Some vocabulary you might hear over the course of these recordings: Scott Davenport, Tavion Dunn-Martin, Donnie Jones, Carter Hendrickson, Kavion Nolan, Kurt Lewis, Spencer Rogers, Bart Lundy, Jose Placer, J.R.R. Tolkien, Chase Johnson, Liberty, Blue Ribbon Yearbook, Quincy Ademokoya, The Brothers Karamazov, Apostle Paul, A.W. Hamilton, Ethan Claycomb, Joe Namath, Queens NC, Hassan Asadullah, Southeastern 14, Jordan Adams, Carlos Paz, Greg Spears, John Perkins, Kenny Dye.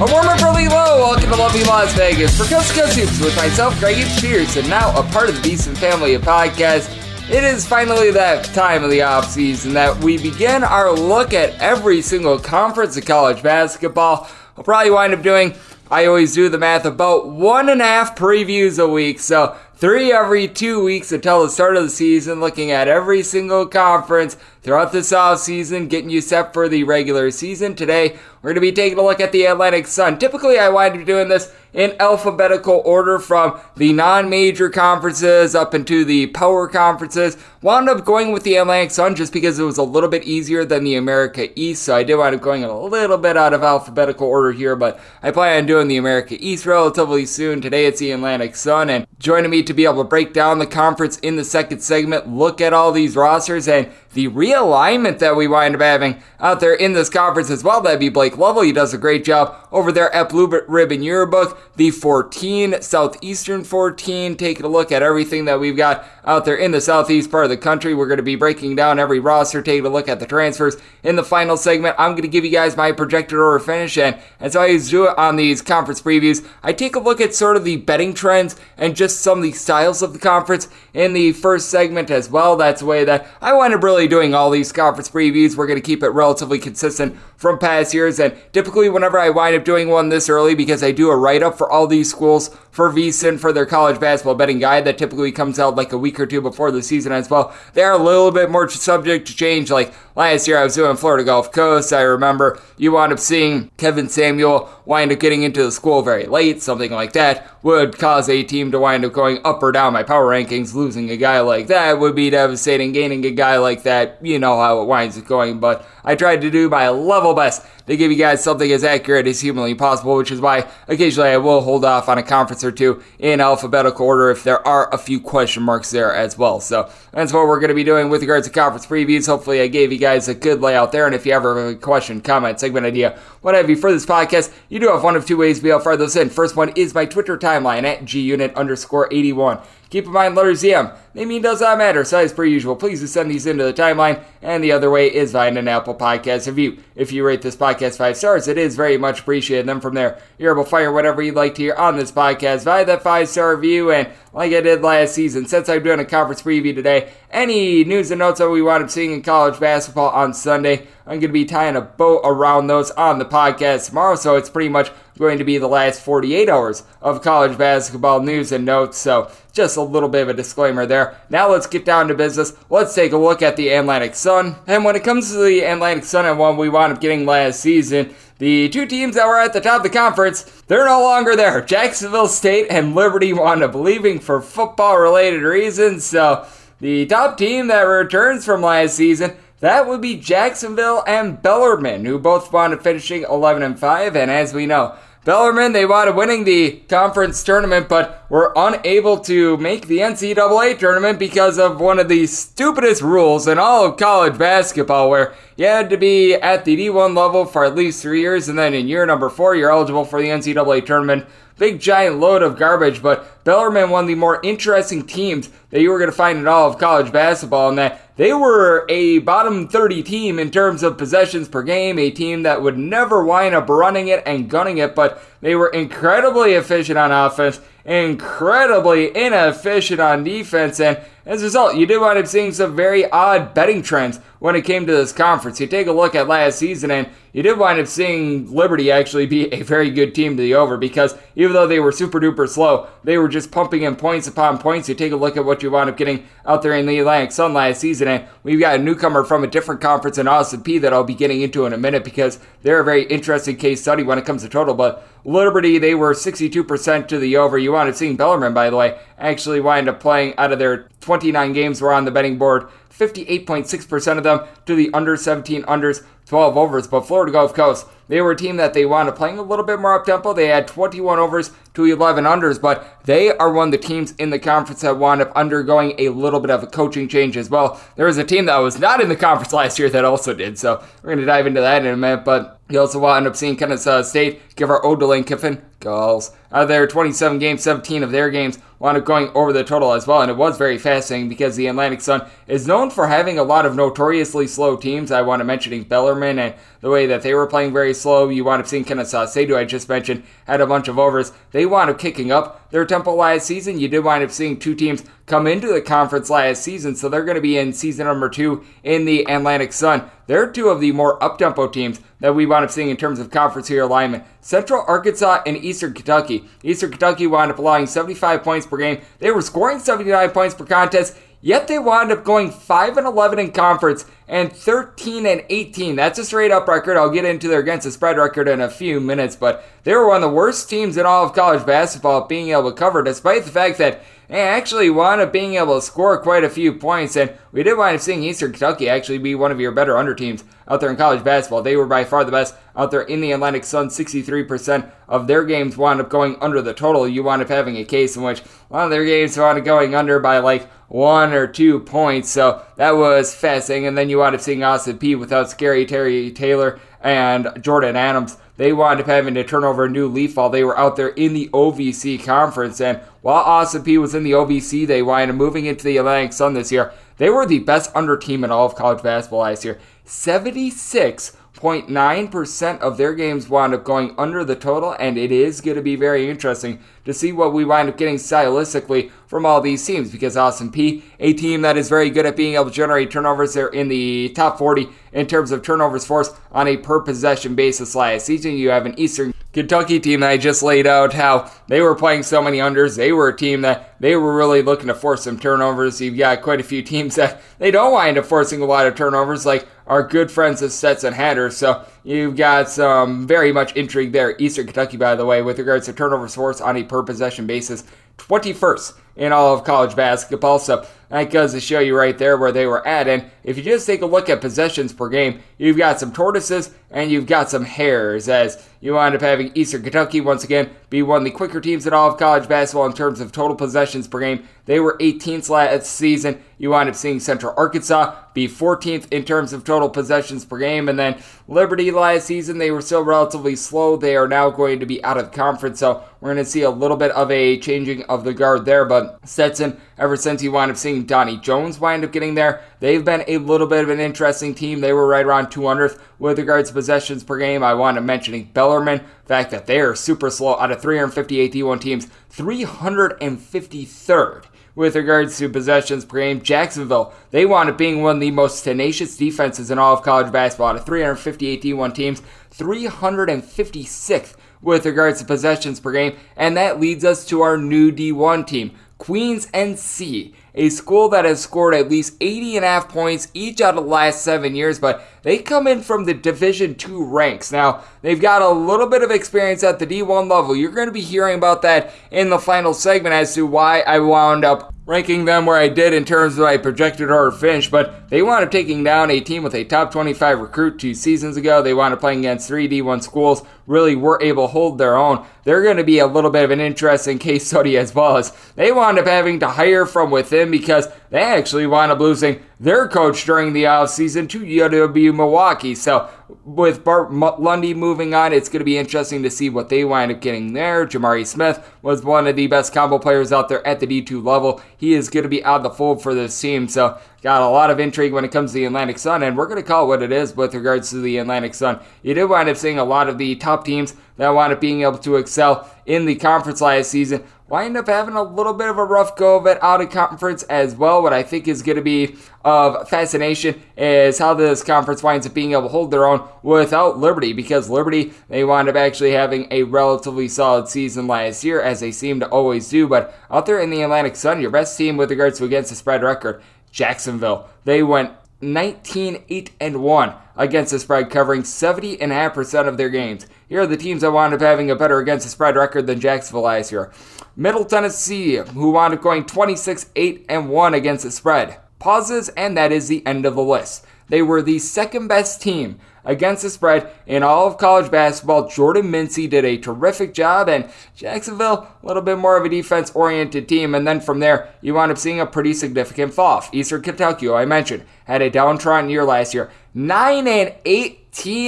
A warmer for Lee Lowe, welcome to lovely Las Vegas for Coast to Coast Hoops with myself, Greg Spears, and now a part of the Decent Family of Podcast. It is finally that time of the offseason that we begin our look at every single conference of college basketball. We'll probably wind up doing, I always do the math, about 1.5 previews a week, so 3 every 2 weeks until the start of the season, looking at every single conference throughout this offseason, getting you set for the regular season. Today, we're going to be taking a look at the Atlantic Sun. Typically, I wind up doing this in alphabetical order from the non-major conferences up into the power conferences. Wound up going with the Atlantic Sun just because it was a little bit easier than the America East, so I did wind up going a little bit out of alphabetical order here, but I plan on doing the America East relatively soon. Today, it's the Atlantic Sun, and joining me to be able to break down the conference in the second segment, look at all these rosters, and the realignment that we wind up having out there in this conference as well. That'd be Blake Lovell. He does a great job over there at Blue Ribbon Yearbook. The 14, Southeastern 14, taking a look at everything that we've got out there in the southeast part of the country. We're going to be breaking down every roster, taking a look at the transfers in the final segment. I'm going to give you guys my projected order finish, and as I always do it on these conference previews, I take a look at sort of the betting trends and just some of the styles of the conference in the first segment as well. That's the way that I wind up really doing all these conference previews. We're going to keep it relatively consistent from past years, and typically whenever I wind up doing one this early, because I do a write-up for all these schools for VSiN for their college basketball betting guide that typically comes out like a week or two before the season as well. They are a little bit more subject to change. Like last year I was doing Florida Gulf Coast. I remember you wound up seeing Kevin Samuel wind up getting into the school very late. Something like that would cause a team to wind up going up or down my power rankings. Losing a guy like that would be devastating. Gaining a guy like that, you know how it winds up going, but I tried to do my level best to give you guys something as accurate as humanly possible, which is why occasionally I will hold off on a conference or two in alphabetical order if there are a few question marks there as well. So that's what we're going to be doing with regards to conference previews. Hopefully I gave you guys a good layout there, and if you ever have a question, comment, segment idea, what have you for this podcast, you do have one of two ways to be able to fire those in. First one is my Twitter timeline at @gunit_81. Keep in mind, letter ZM, they mean does not matter, so as per usual, please do send these into the timeline. And the other way is via an Apple Podcast review. If you rate this podcast 5 stars, it is very much appreciated. And then from there, you're able to fire whatever you'd like to hear on this podcast via that 5-star review. And like I did last season, since I'm doing a conference preview today, any news and notes that we wound up seeing in college basketball on Sunday, I'm going to be tying a bow around those on the podcast tomorrow, so it's pretty much going to be the last 48 hours of college basketball news and notes, so just a little bit of a disclaimer there. Now let's get down to business. Let's take a look at the Atlantic Sun. And when it comes to the Atlantic Sun and one we wound up getting last season, the two teams that were at the top of the conference, they're no longer there. Jacksonville State and Liberty wound up leaving for football-related reasons, so the top team that returns from last season, that would be Jacksonville and Bellarmine, who both wound up finishing 11-5, and as we know, Bellarmine, they wound up winning the conference tournament, but were unable to make the NCAA tournament because of one of the stupidest rules in all of college basketball, where you had to be at the D1 level for at least 3 years, and then in year number 4, you're eligible for the NCAA tournament. Big giant load of garbage, but Bellarmine, one of the more interesting teams that you were going to find in all of college basketball, and that they were a bottom 30 team in terms of possessions per game, a team that would never wind up running it and gunning it, but They were incredibly efficient on offense, incredibly inefficient on defense, and as a result, you do end up seeing some very odd betting trends when it came to this conference. You take a look at last season, and you did wind up seeing Liberty actually be a very good team to the over, because even though they were super-duper slow, they were just pumping in points upon points. You take a look at what you wound up getting out there in the Atlantic Sun last season, and we've got a newcomer from a different conference in Austin Peay that I'll be getting into in a minute, because they're a very interesting case study when it comes to total, but Liberty, they were 62% to the over. You wound up seeing Bellarmine, by the way, actually wind up playing out of their 29 games were on the betting board, 58.6% of them to the under 17 unders, 12 overs. But Florida Gulf Coast, they were a team that they wound up playing a little bit more up-tempo. They had 21 overs to 11 unders, but they are one of the teams in the conference that wound up undergoing a little bit of a coaching change as well. There was a team that was not in the conference last year that also did, so we're going to dive into that in a minute, but you also wound up seeing Kennesaw State give our O'Delane Kiffin goals. Out of their 27 games, 17 of their games wound up going over the total as well, and it was very fascinating because the Atlantic Sun is known for having a lot of notoriously slow teams. I wound up mentioning Bellarmine and the way that they were playing very slow. You wound up seeing Kennesaw State, who I just mentioned, had a bunch of overs. They wound up kicking up their tempo last season. You did wind up seeing two teams come into the conference last season, so they're going to be in season number 2 in the Atlantic Sun. They're two of the more up-tempo teams that we wound up seeing in terms of conference here alignment. Central Arkansas and Eastern Kentucky. Eastern Kentucky wound up allowing 75 points per game. They were scoring 79 points per contest, yet they wound up going 5-11 in conference and 13-18. That's a straight-up record. I'll get into their against the spread record in a few minutes, but they were one of the worst teams in all of college basketball being able to cover, despite the fact that they actually wound up being able to score quite a few points, and we did wind up seeing Eastern Kentucky actually be one of your better under teams out there in college basketball. They were by far the best out there in the Atlantic Sun. 63% of their games wound up going under the total. You wound up having a case in which a lot of their games wound up going under by like 1 or 2 points, so that was fascinating. And then you wound up seeing Austin Peay without Scary Terry Taylor and Jordan Adams. They wound up having to turn over a new leaf while they were out there in the OVC Conference. And while Austin Peay was in the OVC, they wound up moving into the Atlantic Sun this year. They were the best under team in all of college basketball last year. 76.9% of their games wound up going under the total, and it is going to be very interesting to see what we wind up getting stylistically from all these teams, because Austin Peay, a team that is very good at being able to generate turnovers, they're in the top 40 in terms of turnovers forced on a per possession basis last season. You have an Eastern Kentucky team that I just laid out how they were playing so many unders. They were a team that they were really looking to force some turnovers. You've got quite a few teams that they don't wind up forcing a lot of turnovers, like our good friends of Stetson Hatter. So you've got some very much intrigue there. Eastern Kentucky, by the way, with regards to turnovers forced on a per possession basis, 21st in all of college basketball. So that goes to show you right there where they were at. And if you just take a look at possessions per game, you've got some tortoises and you've got some hares, as you wind up having Eastern Kentucky once again be one of the quicker teams in all of college basketball in terms of total possessions per game. They were 18th last season. You wind up seeing Central Arkansas be 14th in terms of total possessions per game. And then Liberty last season, they were still relatively slow. They are now going to be out of the conference, so we're going to see a little bit of a changing of the guard there. But Stetson, ever since you wind up seeing Donnie Jones wind up getting there, they've been a little bit of an interesting team. They were right around 200th with regards to possessions per game. I wound up mentioning Bellarmine, the fact that they are super slow. Out of 358 D1 teams, 353rd with regards to possessions per game. Jacksonville, they wound up being one of the most tenacious defenses in all of college basketball. Out of 358 D1 teams, 356th with regards to possessions per game. And that leads us to our new D1 team, Queens NC, a school that has scored at least 80.5 points each out of the last 7 years, but they come in from the Division II ranks. Now, they've got a little bit of experience at the D1 level. You're going to be hearing about that in the final segment as to why I wound up ranking them where I did in terms of my projected order finish, but they wound up taking down a team with a top 25 recruit 2 seasons ago. They wound up playing against 3 D1 schools, really were able to hold their own. They're going to be a little bit of an interesting case study, as well as they wound up having to hire from within because they actually wound up losing their coach during the offseason to UW Milwaukee. So with Bart Lundy moving on, it's going to be interesting to see what they wind up getting there. Jamari Smith was one of the best combo players out there at the D2 level. He is going to be out of the fold for this team. So Got a lot of intrigue when it comes to the Atlantic Sun, and we're going to call it what it is with regards to the Atlantic Sun. You do wind up seeing a lot of the top teams that wind up being able to excel in the conference last season wind up having a little bit of a rough go of it out of conference as well. What I think is going to be of fascination is how this conference winds up being able to hold their own without Liberty, because Liberty, they wound up actually having a relatively solid season last year, as they seem to always do. But out there in the Atlantic Sun, your best team with regards to against the spread record, Jacksonville. They went 19-8-1 against the spread, covering 70.5% of their games. Here are the teams that wound up having a better against the spread record than Jacksonville last year. Middle Tennessee, who wound up going 26-8-1 against the spread. Pauses, and that is the end of the list. They were the second best team against the spread in all of college basketball. Jordan Mincy did a terrific job, and Jacksonville, a little bit more of a defense-oriented team. And then from there, you wound up seeing a pretty significant fall off. Eastern Kentucky, I mentioned, had a downtrodden year last year. 9-18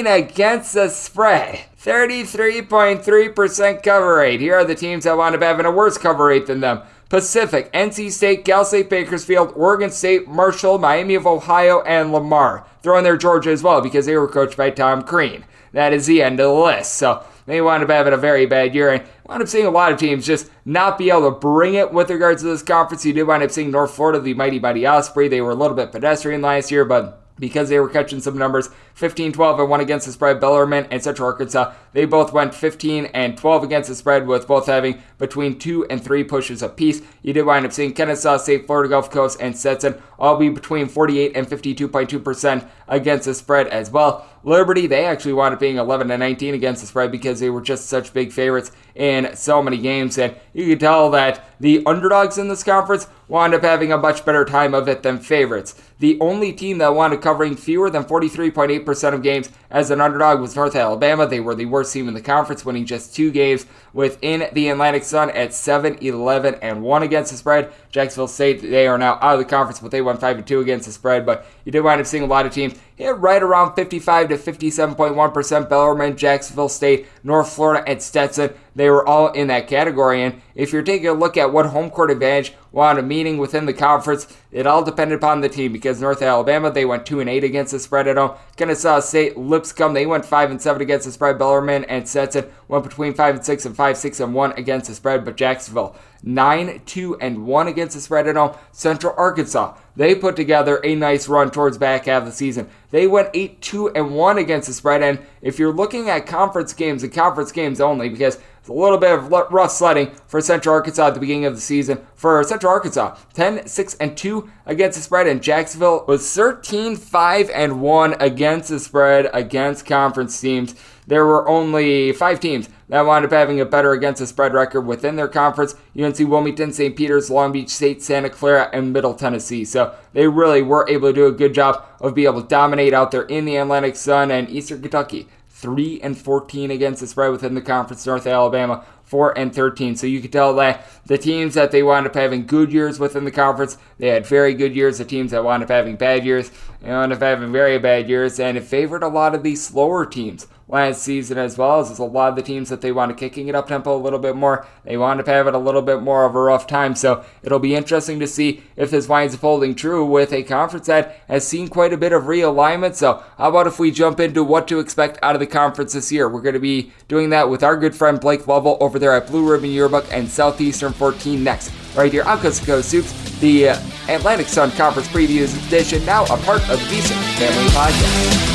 against the spread. 33.3% cover rate. Here are the teams that wound up having a worse cover rate than them. Pacific, NC State, Cal State, Bakersfield, Oregon State, Marshall, Miami of Ohio, and Lamar. Throw in there Georgia as well, because they were coached by Tom Crean. That is the end of the list. So they wound up having a very bad year, and wound up seeing a lot of teams just not be able to bring it with regards to this conference. You do wind up seeing North Florida, the mighty Osprey. They were a little bit pedestrian last year, but because they were catching some numbers, 15-12-1 against the spread. Bellarmine and Central Arkansas, they both went 15-12 against the spread, with both having between 2 and 3 pushes apiece. You did wind up seeing Kennesaw State, Florida Gulf Coast, and Stetson all be between 48 and 52.2% against the spread as well. Liberty, they actually wound up being 11-19 against the spread, because they were just such big favorites in so many games. And you could tell that the underdogs in this conference wound up having a much better time of it than favorites. The only team that wound up covering fewer than 43.8% of games as an underdog was North Alabama. They were the worst team in the conference, winning just 2 games within the Atlantic Sun at 7-11-1 against the spread. Jacksonville State, they are now out of the conference, but they won 5-2 against the spread. But you did wind up seeing a lot of teams hit right around 55 to 57.1%. Bellarmine, Jacksonville State, North Florida, and Stetson, they were all in that category. And if you're taking a look at what home court advantage wound up meaning within the conference, it all depended upon the team, because North Alabama, they went 2-8 against the spread at home. Kennesaw State, Lipscomb, they went 5-7 against the spread. Bellarmine and Stetson went between 5-6 and 5-6-1 against the spread. But Jacksonville, 9-2-1 against the spread at home. Central Arkansas, they put together a nice run towards back half of the season. They went 8-2-1 against the spread. And if you're looking at conference games and conference games only, because it's a little bit of rough sledding for Central Arkansas at the beginning of the season. For Central Arkansas, 10-6-2 against the spread, and Jacksonville was 13-5-1 against the spread against conference teams. There were only 5 teams that wound up having a better against the spread record within their conference: UNC, Wilmington, St. Peter's, Long Beach State, Santa Clara, and Middle Tennessee. So they really were able to do a good job of being able to dominate out there in the Atlantic Sun. And Eastern Kentucky, 3-14 against the spread within the conference. North Alabama, 4-13. So you can tell that the teams that they wound up having good years within the conference, they had very good years. The teams that wound up having bad years, they wound up having very bad years. And it favored a lot of these slower teams last season, as well as a lot of the teams that they wound up kicking it up tempo a little bit more. They wound up having a little bit more of a rough time. So it'll be interesting to see if this winds up holding true with a conference that has seen quite a bit of realignment. So how about if we jump into what to expect out of the conference this year? We're going to be doing that with our good friend Blake Lovell over there at Blue Ribbon Yearbook and Southeastern 14 next, right here on Coast to Coast Hoops, the Atlantic Sun Conference Previews edition, now a part of the Decent Family Podcast.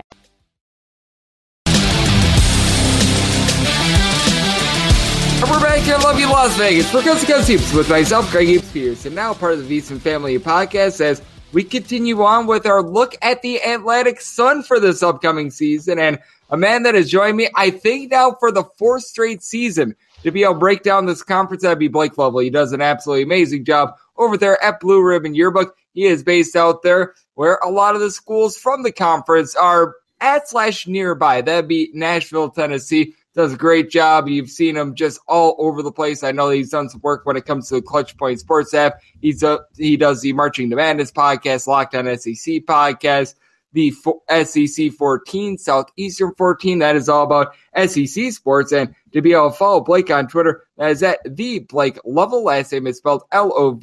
And we're back here in lovely Las Vegas for Coast to Coast Hoops with myself, Greg Spears, and now part of the Decent Family of Podcast as we continue on with our look at the Atlantic Sun for this upcoming season. And a man that has joined me, I think now for the fourth straight season, to be able to break down this conference, that'd be Blake Lovell. He does an absolutely amazing job over there at Blue Ribbon Yearbook. He is based out there where a lot of the schools from the conference are at/nearby. That'd be Nashville, Tennessee. Does a great job. You've seen him just all over the place. I know that he's done some work when it comes to the Clutch Point Sports app. He does the Marching to Madness podcast, Locked On SEC podcast, the SEC 14, Southeastern 14. That is all about SEC sports. And to be able to follow Blake on Twitter, that is at the Blake Lovell. Last name is spelled Lovell.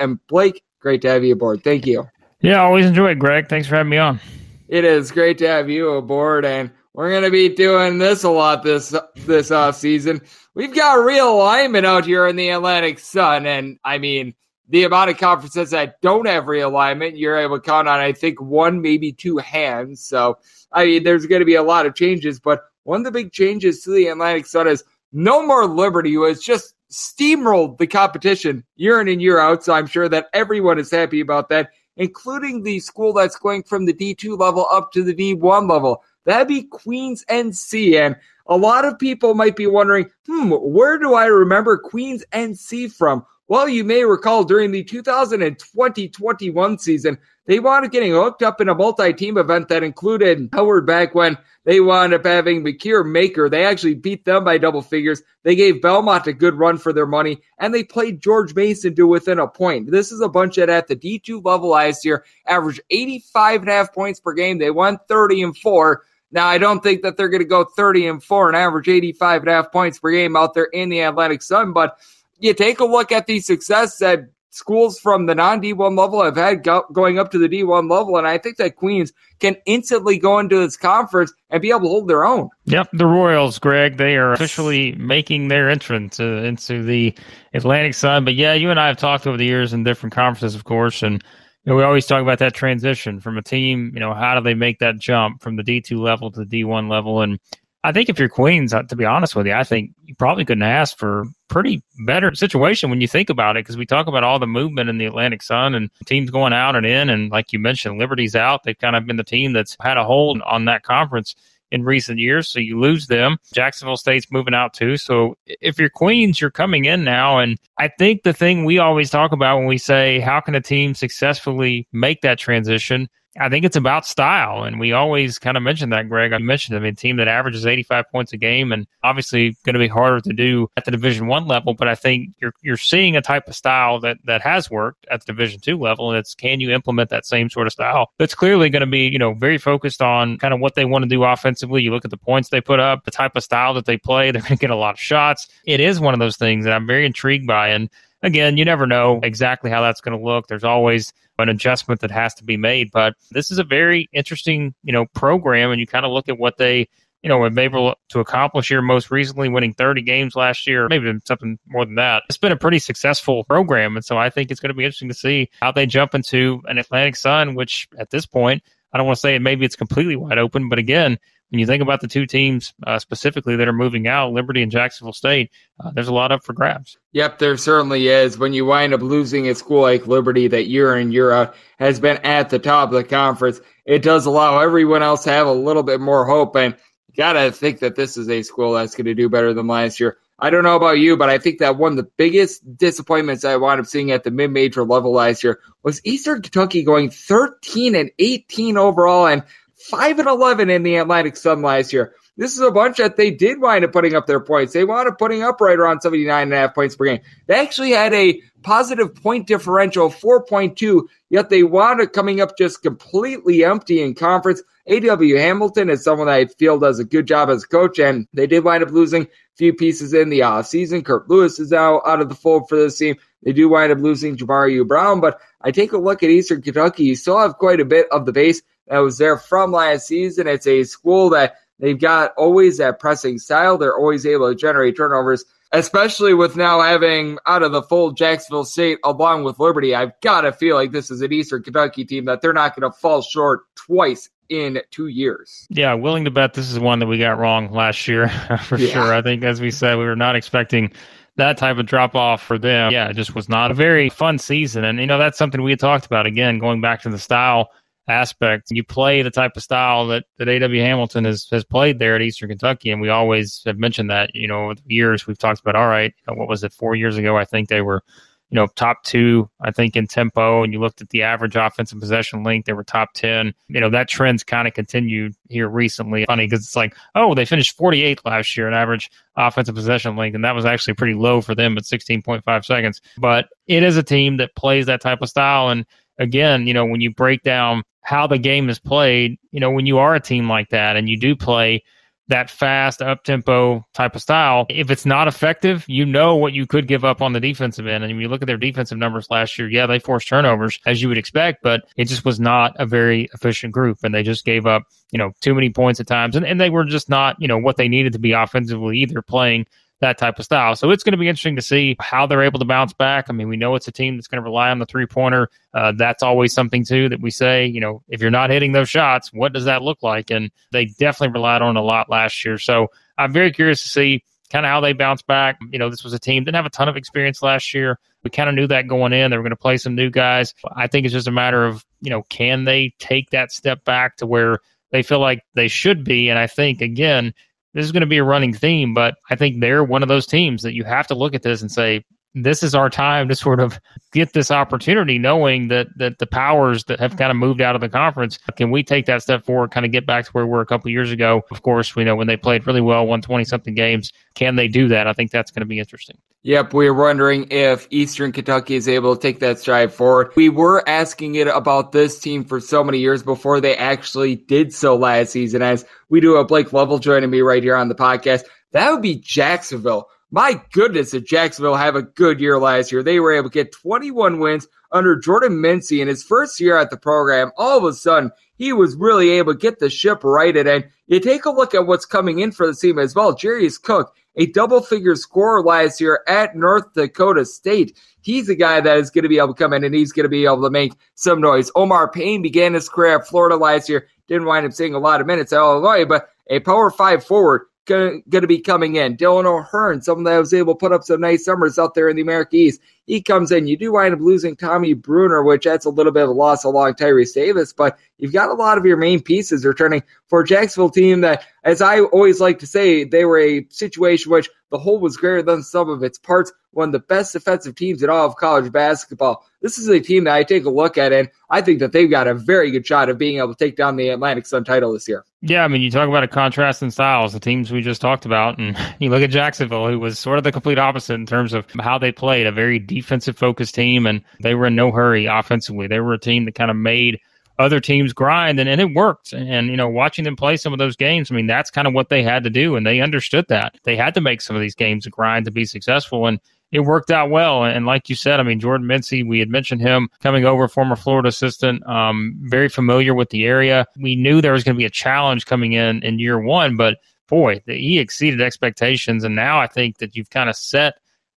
And Blake, great to have you aboard. Thank you. Yeah, always enjoy it, Greg. Thanks for having me on. It is great to have you aboard, and we're going to be doing this a lot this offseason. We've got realignment out here in the Atlantic Sun, and, I mean, the amount of conferences that don't have realignment, you're able to count on, I think, one, maybe two hands. So, I mean, there's going to be a lot of changes, but one of the big changes to the Atlantic Sun is no more Liberty, who has just steamrolled the competition year in and year out, so I'm sure that everyone is happy about that, including the school that's going from the D2 level up to the D1 level. That'd be Queens NC, and a lot of people might be wondering, where do I remember Queens NC from? Well, you may recall during the 2020-21 season, they wound up getting hooked up in a multi-team event that included Howard back when they wound up having McKeer Maker. They actually beat them by double figures. They gave Belmont a good run for their money, and they played George Mason to within a point. This is a bunch that at the D2 level last year averaged 85.5 points per game. They won 30-4. Now, I don't think that they're going to go 30-4 and average 85.5 points per game out there in the Atlantic Sun, but you take a look at the success that schools from the non-D1 level have had going up to the D1 level, and I think that Queens can instantly go into this conference and be able to hold their own. Yep, the Royals, Greg, they are officially making their entrance into the Atlantic Sun. But, yeah, you and I have talked over the years in different conferences, of course, and you know, we always talk about that transition from a team, you know, how do they make that jump from the D2 level to the D1 level? And I think if you're Queens, to be honest with you, I think you probably couldn't ask for a pretty better situation when you think about it, because we talk about all the movement in the Atlantic Sun and teams going out and in, and like you mentioned, Liberty's out. They've kind of been the team that's had a hold on that conference in recent years, so you lose them. Jacksonville State's moving out too. So if you're Queens, you're coming in now. And I think the thing we always talk about when we say, how can a team successfully make that transition? I think it's about style. And we always kind of mention that, Greg. I mentioned, I mean, a team that averages 85 points a game, and obviously going to be harder to do at the Division I level. But I think you're seeing a type of style that has worked at the Division II level. And it's, can you implement that same sort of style? That's clearly going to be, you know, very focused on kind of what they want to do offensively. You look at the points they put up, the type of style that they play, they're going to get a lot of shots. It is one of those things that I'm very intrigued by. And again, you never know exactly how that's going to look. There's always an adjustment that has to be made, but this is a very interesting, you know, program, and you kind of look at what they, you know, were able to accomplish here most recently, winning 30 games last year, maybe something more than that. It's been a pretty successful program, and so I think it's going to be interesting to see how they jump into an Atlantic Sun, which at this point, I don't want to say maybe it's completely wide open, but again, when you think about the two teams specifically that are moving out, Liberty and Jacksonville State, there's a lot up for grabs. Yep, there certainly is. When you wind up losing a school like Liberty that year in, year out, has been at the top of the conference, it does allow everyone else to have a little bit more hope. And you got to think that this is a school that's going to do better than last year. I don't know about you, but I think that one of the biggest disappointments I wound up seeing at the mid-major level last year was Eastern Kentucky going 13-18 overall and 5-11 in the Atlantic Sun last year. This is a bunch that they did wind up putting up their points. They wound up putting up right around 79.5 points per game. They actually had a positive point differential, 4.2, yet they wound up coming up just completely empty in conference. A.W. Hamilton is someone that I feel does a good job as a coach, and they did wind up losing a few pieces in the offseason. Kurt Lewis is now out of the fold for this team. They do wind up losing Jamari Brown, but I take a look at Eastern Kentucky. You still have quite a bit of the base that was there from last season. It's a school that they've got always that pressing style. They're always able to generate turnovers, especially with now having out of the fold Jacksonville State along with Liberty. I've got to feel like this is an Eastern Kentucky team that they're not going to fall short twice in 2 years. Yeah, willing to bet this is one that we got wrong last year for sure. I think, as we said, we were not expecting that type of drop-off for them. Yeah, it just was not a very fun season. And, you know, that's something we had talked about, again, going back to the style aspect. You play the type of style that A.W. Hamilton has played there at Eastern Kentucky, and we always have mentioned that, you know, over the years we've talked about, all right, you know, what was it, 4 years ago, I think they were, you know, top 2, I think, in tempo, and you looked at the average offensive possession length, they were top 10. You know, that trend's kind of continued here recently. Funny, because it's like, oh, they finished 48 last year in average offensive possession length, and that was actually pretty low for them at 16.5 seconds. But it is a team that plays that type of style, and again, you know, when you break down how the game is played, you know, when you are a team like that and you do play that fast, up-tempo type of style, if it's not effective, you know what you could give up on the defensive end. And when you look at their defensive numbers last year, yeah, they forced turnovers, as you would expect, but it just was not a very efficient group. And they just gave up, you know, too many points at times. And they were just not, you know, what they needed to be offensively either, playing that type of style. So it's going to be interesting to see how they're able to bounce back. I mean, we know it's a team that's going to rely on the three-pointer. That's always something, too, that we say, you know, if you're not hitting those shots, what does that look like? And they definitely relied on it a lot last year. So I'm very curious to see kind of how they bounce back. You know, this was a team that didn't have a ton of experience last year. We kind of knew that going in. They were going to play some new guys. I think it's just a matter of, you know, can they take that step back to where they feel like they should be? And I think, again, this is going to be a running theme, but I think they're one of those teams that you have to look at this and say, this is our time to sort of get this opportunity, knowing that the powers that have kind of moved out of the conference, can we take that step forward, kind of get back to where we were a couple of years ago? Of course, we know when they played really well, won 20-something games, can they do that? I think that's going to be interesting. Yep, we're wondering if Eastern Kentucky is able to take that stride forward. We were asking it about this team for so many years before they actually did so last season, as we do have Blake Lovell joining me right here on the podcast. That would be Jacksonville. My goodness, did Jacksonville have a good year last year. They were able to get 21 wins under Jordan Mincy in his first year at the program. All of a sudden, he was really able to get the ship righted. And you take a look at what's coming in for the team as well. Jarius Cook, a double-figure scorer last year at North Dakota State. He's a guy that is going to be able to come in, and he's going to be able to make some noise. Omar Payne began his career at Florida last year. Didn't wind up seeing a lot of minutes at Illinois, but a Power 5 forward going to be coming in. Dylan O'Hearn, someone that was able to put up some nice summers out there in the America East. He comes in. You do wind up losing Tommy Bruner, which that's a little bit of a loss along Tyrese Davis, but you've got a lot of your main pieces returning for a Jacksonville team that, as I always like to say, they were a situation which the whole was greater than some of its parts, one of the best defensive teams in all of college basketball. This is a team that I take a look at, and I think that they've got a very good shot of being able to take down the Atlantic Sun title this year. Yeah, I mean, you talk about a contrast in styles, the teams we just talked about, and you look at Jacksonville, who was sort of the complete opposite in terms of how they played, a very defensive-focused team, and they were in no hurry offensively. They were a team that kind of made other teams grind, and it worked. And, you know, watching them play some of those games, I mean, that's kind of what they had to do, and they understood that. They had to make some of these games grind to be successful, and it worked out well. And like you said, I mean, Jordan Mincy, we had mentioned him coming over, former Florida assistant, very familiar with the area. We knew there was going to be a challenge coming in year one, but boy, he exceeded expectations. And now I think that you've kind of set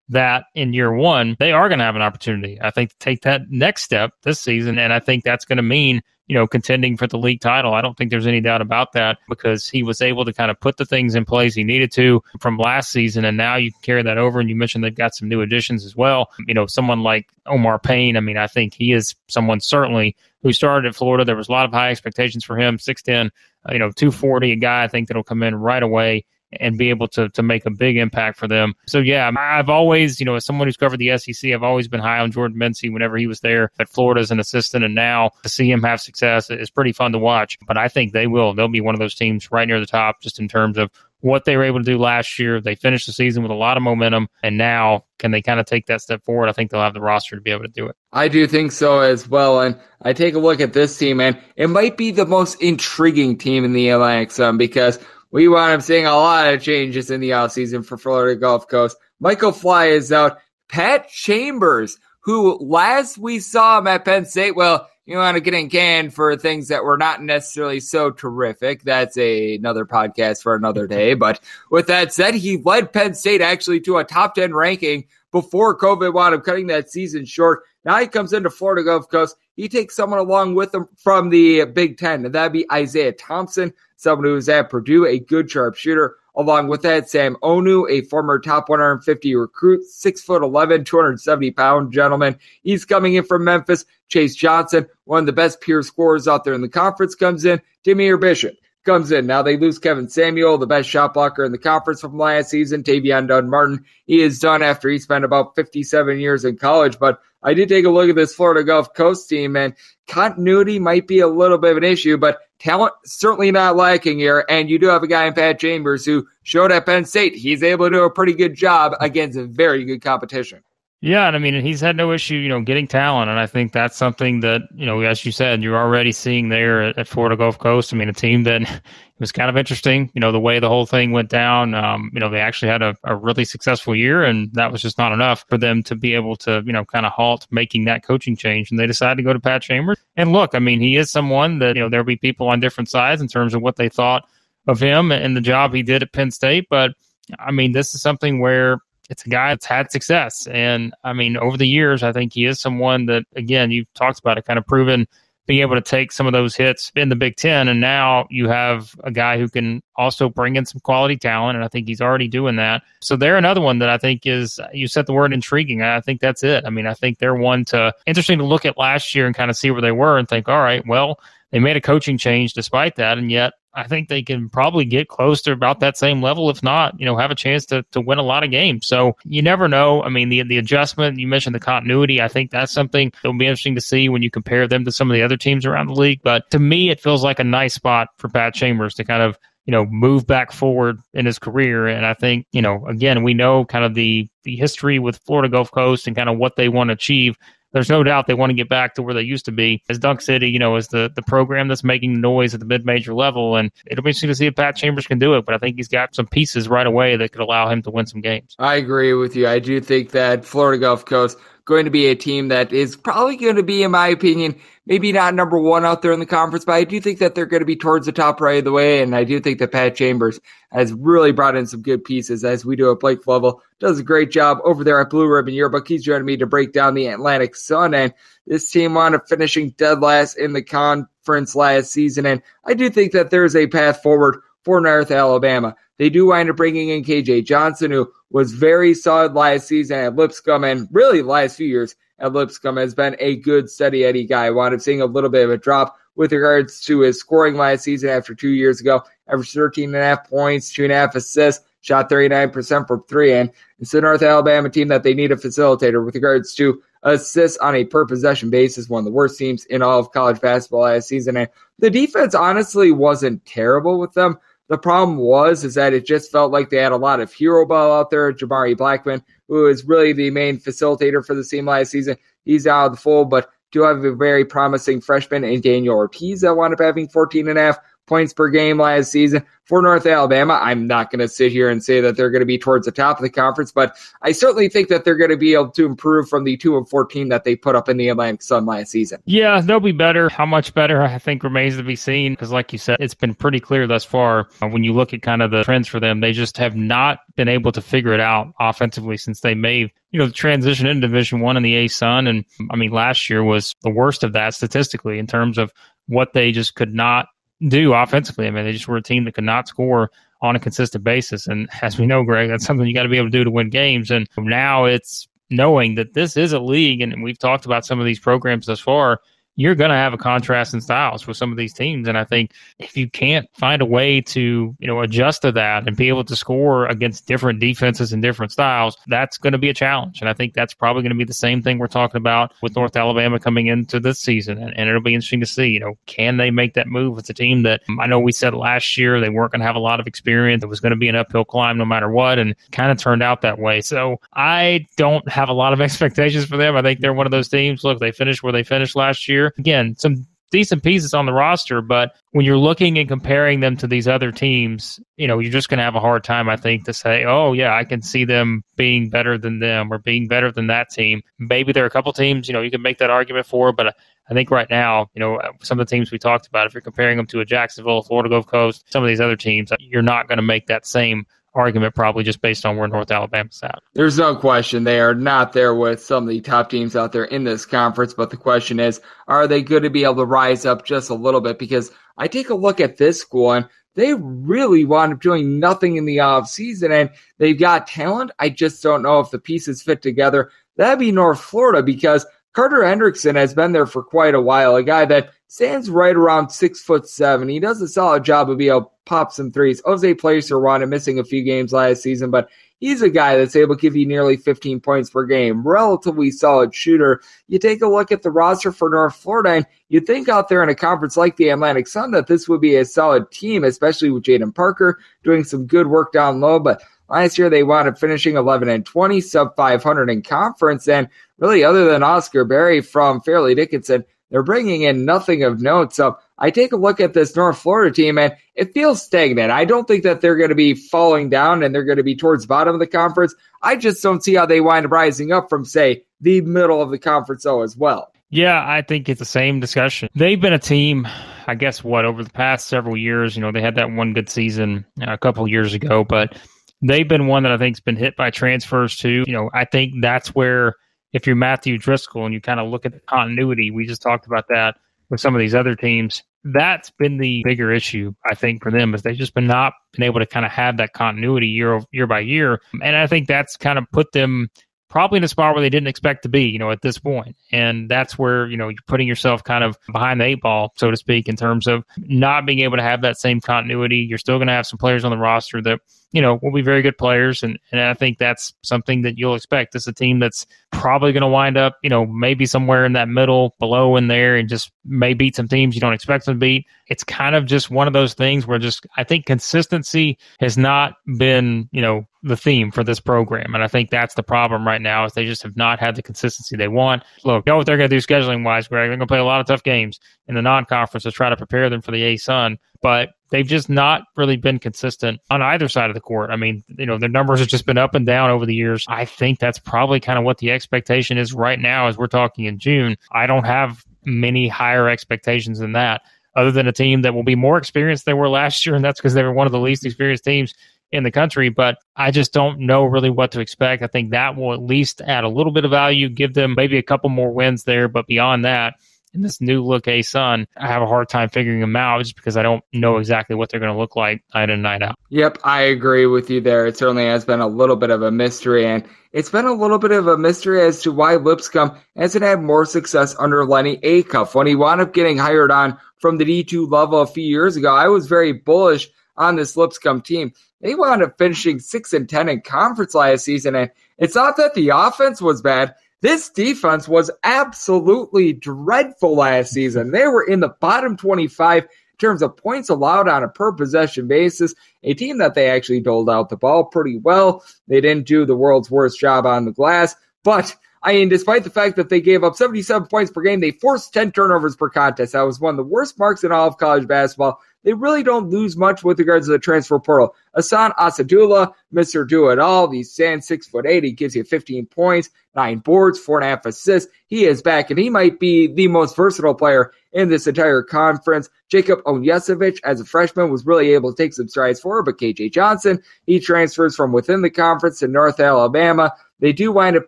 that in year one, they are going to have an opportunity, I think, to take that next step this season. And I think that's going to mean, you know, contending for the league title. I don't think there's any doubt about that because he was able to kind of put the things in place he needed to from last season. And now you can carry that over. And you mentioned they've got some new additions as well. You know, someone like Omar Payne. I mean, I think he is someone certainly who started at Florida. There was a lot of high expectations for him, 6'10", 240, a guy I think that'll come in right away and be able to make a big impact for them. So, yeah, I've always, you know, as someone who's covered the SEC, I've always been high on Jordan Mincy whenever he was there at Florida as an assistant. And now to see him have success is pretty fun to watch. But I think they will. They'll be one of those teams right near the top just in terms of what they were able to do last year. They finished the season with a lot of momentum. And now can they kind of take that step forward? I think they'll have the roster to be able to do it. I do think so as well. And I take a look at this team, and it might be the most intriguing team in the Atlantic Sun because we wound up seeing a lot of changes in the offseason for Florida Gulf Coast. Michael Fly is out. Pat Chambers, who last we saw him at Penn State, well, you want to get in canned for things that were not necessarily so terrific. That's another podcast for another day. But with that said, he led Penn State actually to a top 10 ranking before COVID wound up cutting that season short. Now he comes into Florida Gulf Coast. He takes someone along with him from the Big Ten, and that'd be Isaiah Thompson, someone who was at Purdue, a good sharpshooter. Along with that, Sam Onu, a former top 150 recruit, 6'11", 270-pound gentleman. He's coming in from Memphis. Chase Johnson, one of the best pure scorers out there in the conference, comes in. Demir Bishop comes in. Now they lose Kevin Samuel, the best shot blocker in the conference from last season. Tavion Dunn-Martin, he is done after he spent about 57 years in college. But I did take a look at this Florida Gulf Coast team, and continuity might be a little bit of an issue, but talent certainly not lacking here. And you do have a guy in Pat Chambers who showed at Penn State he's able to do a pretty good job against a very good competition. Yeah, and I mean, he's had no issue, you know, getting talent, and I think that's something that, you know, as you said, you're already seeing there at Florida Gulf Coast. I mean, a team that was kind of interesting, you know, the way the whole thing went down. You know, they actually had a really successful year, and that was just not enough for them to be able to, you know, kind of halt making that coaching change, and they decided to go to Pat Chambers. And look, I mean, he is someone that, you know, there'll be people on different sides in terms of what they thought of him and the job he did at Penn State, but, I mean, this is something where it's a guy that's had success. And I mean, over the years, I think he is someone that, again, you've talked about it, kind of proven being able to take some of those hits in the Big Ten. And now you have a guy who can also bring in some quality talent. And I think he's already doing that. So they're another one that I think is, you said the word intriguing. I think that's it. I mean, I think they're one to interesting to look at last year and kind of see where they were and think, all right, well, they made a coaching change despite that. And yet, I think they can probably get close to about that same level, if not, you know, have a chance to win a lot of games. So you never know. I mean, the adjustment, you mentioned the continuity. I think that's something that will be interesting to see when you compare them to some of the other teams around the league. But to me, it feels like a nice spot for Pat Chambers to kind of, you know, move back forward in his career. And I think, you know, again, we know kind of the history with Florida Gulf Coast and kind of what they want to achieve. there's no doubt they want to get back to where they used to be. As Dunk City, you know, is the program that's making noise at the mid-major level, and it'll be interesting to see if Pat Chambers can do it, but I think he's got some pieces right away that could allow him to win some games. I agree with you. I do think that Florida Gulf Coast going to be a team that is probably going to be, in my opinion, maybe not number one out there in the conference, but I do think that they're going to be towards the top right of the way, and I do think that Pat Chambers has really brought in some good pieces, as we do at Blake Lovell. Does a great job over there at Blue Ribbon Yearbook. He's joining me to break down the Atlantic Sun, and this team wound up finishing dead last in the conference last season, and I do think that there's a path forward for North Alabama. They do wind up bringing in K.J. Johnson, who was very solid last season at Lipscomb, and really the last few years at Lipscomb has been a good steady Eddie guy. Wound up seeing a little bit of a drop with regards to his scoring last season after 2 years ago. Averaged 13.5 points, 2.5 assists, shot 39% from three. And it's the North Alabama team that they need a facilitator with regards to assists on a per-possession basis, one of the worst teams in all of college basketball last season. And the defense honestly wasn't terrible with them. The problem was that it just felt like they had a lot of hero ball out there. Jamari Blackman, who is really the main facilitator for the team last season, he's out of the fold, but do have a very promising freshman in Daniel Ortiz that wound up having 14.5 points per game last season. For North Alabama, I'm not going to sit here and say that they're going to be towards the top of the conference, but I certainly think that they're going to be able to improve from the 2-14 that they put up in the Atlantic Sun last season. Yeah, they'll be better. How much better, I think, remains to be seen, because like you said, it's been pretty clear thus far. When you look at kind of the trends for them, they just have not been able to figure it out offensively since they made, you know, the transition into Division I in the A-Sun. And I mean, last year was the worst of that statistically in terms of what they just could not do offensively. I mean, they just were a team that could not score on a consistent basis. And as we know, Greg, that's something you got to be able to do to win games. And now it's knowing that this is a league, and we've talked about some of these programs thus far, you're going to have a contrast in styles with some of these teams. And I think if you can't find a way to, you know, adjust to that and be able to score against different defenses and different styles, that's going to be a challenge. And I think that's probably going to be the same thing we're talking about with North Alabama coming into this season. And it'll be interesting to see, you know, can they make that move with a team that, I know we said last year they weren't going to have a lot of experience. It was going to be an uphill climb no matter what, and kind of turned out that way. So I don't have a lot of expectations for them. I think they're one of those teams. Look, they finished where they finished last year. Again, some decent pieces on the roster, but when you're looking and comparing them to these other teams, you know, you're just going to have a hard time, I think, to say, oh, yeah, I can see them being better than them or being better than that team. Maybe there are a couple teams, you know, you can make that argument for, but I think right now, you know, some of the teams we talked about, if you're comparing them to a Jacksonville, Florida Gulf Coast, some of these other teams, you're not going to make that same argument probably just based on where North Alabama's at. There's no question they are not there with some of the top teams out there in this conference, but the question is, are they going to be able to rise up just a little bit? Because I take a look at this school, and they really wound up doing nothing in the offseason, and they've got talent. I just don't know if the pieces fit together. That'd be North Florida, because Carter Hendrickson has been there for quite a while, a guy that stands right around 6'7". He does a solid job of being able to pop some threes. Jose Placer wound up missing a few games last season, but he's a guy that's able to give you nearly 15 points per game. Relatively solid shooter. You take a look at the roster for North Florida, and you'd think out there in a conference like the Atlantic Sun that this would be a solid team, especially with Jaden Parker doing some good work down low, but last year, they wound up finishing 11-20, sub 500 in conference. And really, other than Oscar Berry from Fairleigh Dickinson, they're bringing in nothing of note. So I take a look at this North Florida team, and it feels stagnant. I don't think that they're going to be falling down and they're going to be towards the bottom of the conference. I just don't see how they wind up rising up from, say, the middle of the conference, though, as well. Yeah, I think it's the same discussion. They've been a team, I guess, over the past several years. You know, they had that one good season a couple years ago, but they've been one that I think has been hit by transfers too. You know, I think that's where if you're Matthew Driscoll and you kind of look at the continuity, we just talked about that with some of these other teams, that's been the bigger issue, I think, for them, is they've just been not been able to kind of have that continuity year by year. And I think that's kind of put them probably in a spot where they didn't expect to be, you know, at this point. And that's where, you know, you're putting yourself kind of behind the eight ball, so to speak, in terms of not being able to have that same continuity. You're still going to have some players on the roster that you know, will be very good players. And I think that's something that you'll expect. It's a team that's probably going to wind up, you know, maybe somewhere in that middle, below in there, and just may beat some teams you don't expect them to beat. It's kind of just one of those things where just, I think consistency has not been, you know, the theme for this program. And I think that's the problem right now, is they just have not had the consistency they want. Look, you know what they're going to do scheduling wise, Greg, they're going to play a lot of tough games in the non-conference to try to prepare them for the ASUN, but they've just not really been consistent on either side of the court. I mean, you know, their numbers have just been up and down over the years. I think that's probably kind of what the expectation is right now, as we're talking in June. I don't have many higher expectations than that, other than a team that will be more experienced than they were last year. And that's because they were one of the least experienced teams in the country, but I just don't know really what to expect. I think that will at least add a little bit of value, give them maybe a couple more wins there. But beyond that, in this new look ASUN, I have a hard time figuring them out just because I don't know exactly what they're going to look like night in, night out. Yep, I agree with you there. It certainly has been a little bit of a mystery, and it's been a little bit of a mystery as to why Lipscomb hasn't had more success under Lenny Acuff. When he wound up getting hired on from the D2 level a few years ago, I was very bullish on this Lipscomb team. They wound up finishing 6-10 in conference last season, and it's not that the offense was bad. This defense was absolutely dreadful last season. They were in the bottom 25 in terms of points allowed on a per-possession basis, a team that they actually doled out the ball pretty well. They didn't do the world's worst job on the glass, but I mean, despite the fact that they gave up 77 points per game, they forced 10 turnovers per contest. That was one of the worst marks in all of college basketball. They really don't lose much with regards to the transfer portal. Hassan Asadullah, Mr. Do-It-All, he's stand 6'8". He gives you 15 points, 9 boards, 4.5 assists. He is back, and he might be the most versatile player in this entire conference. Jacob Onyesevic, as a freshman, was really able to take some strides forward, but K.J. Johnson, he transfers from within the conference to North Alabama. They do wind up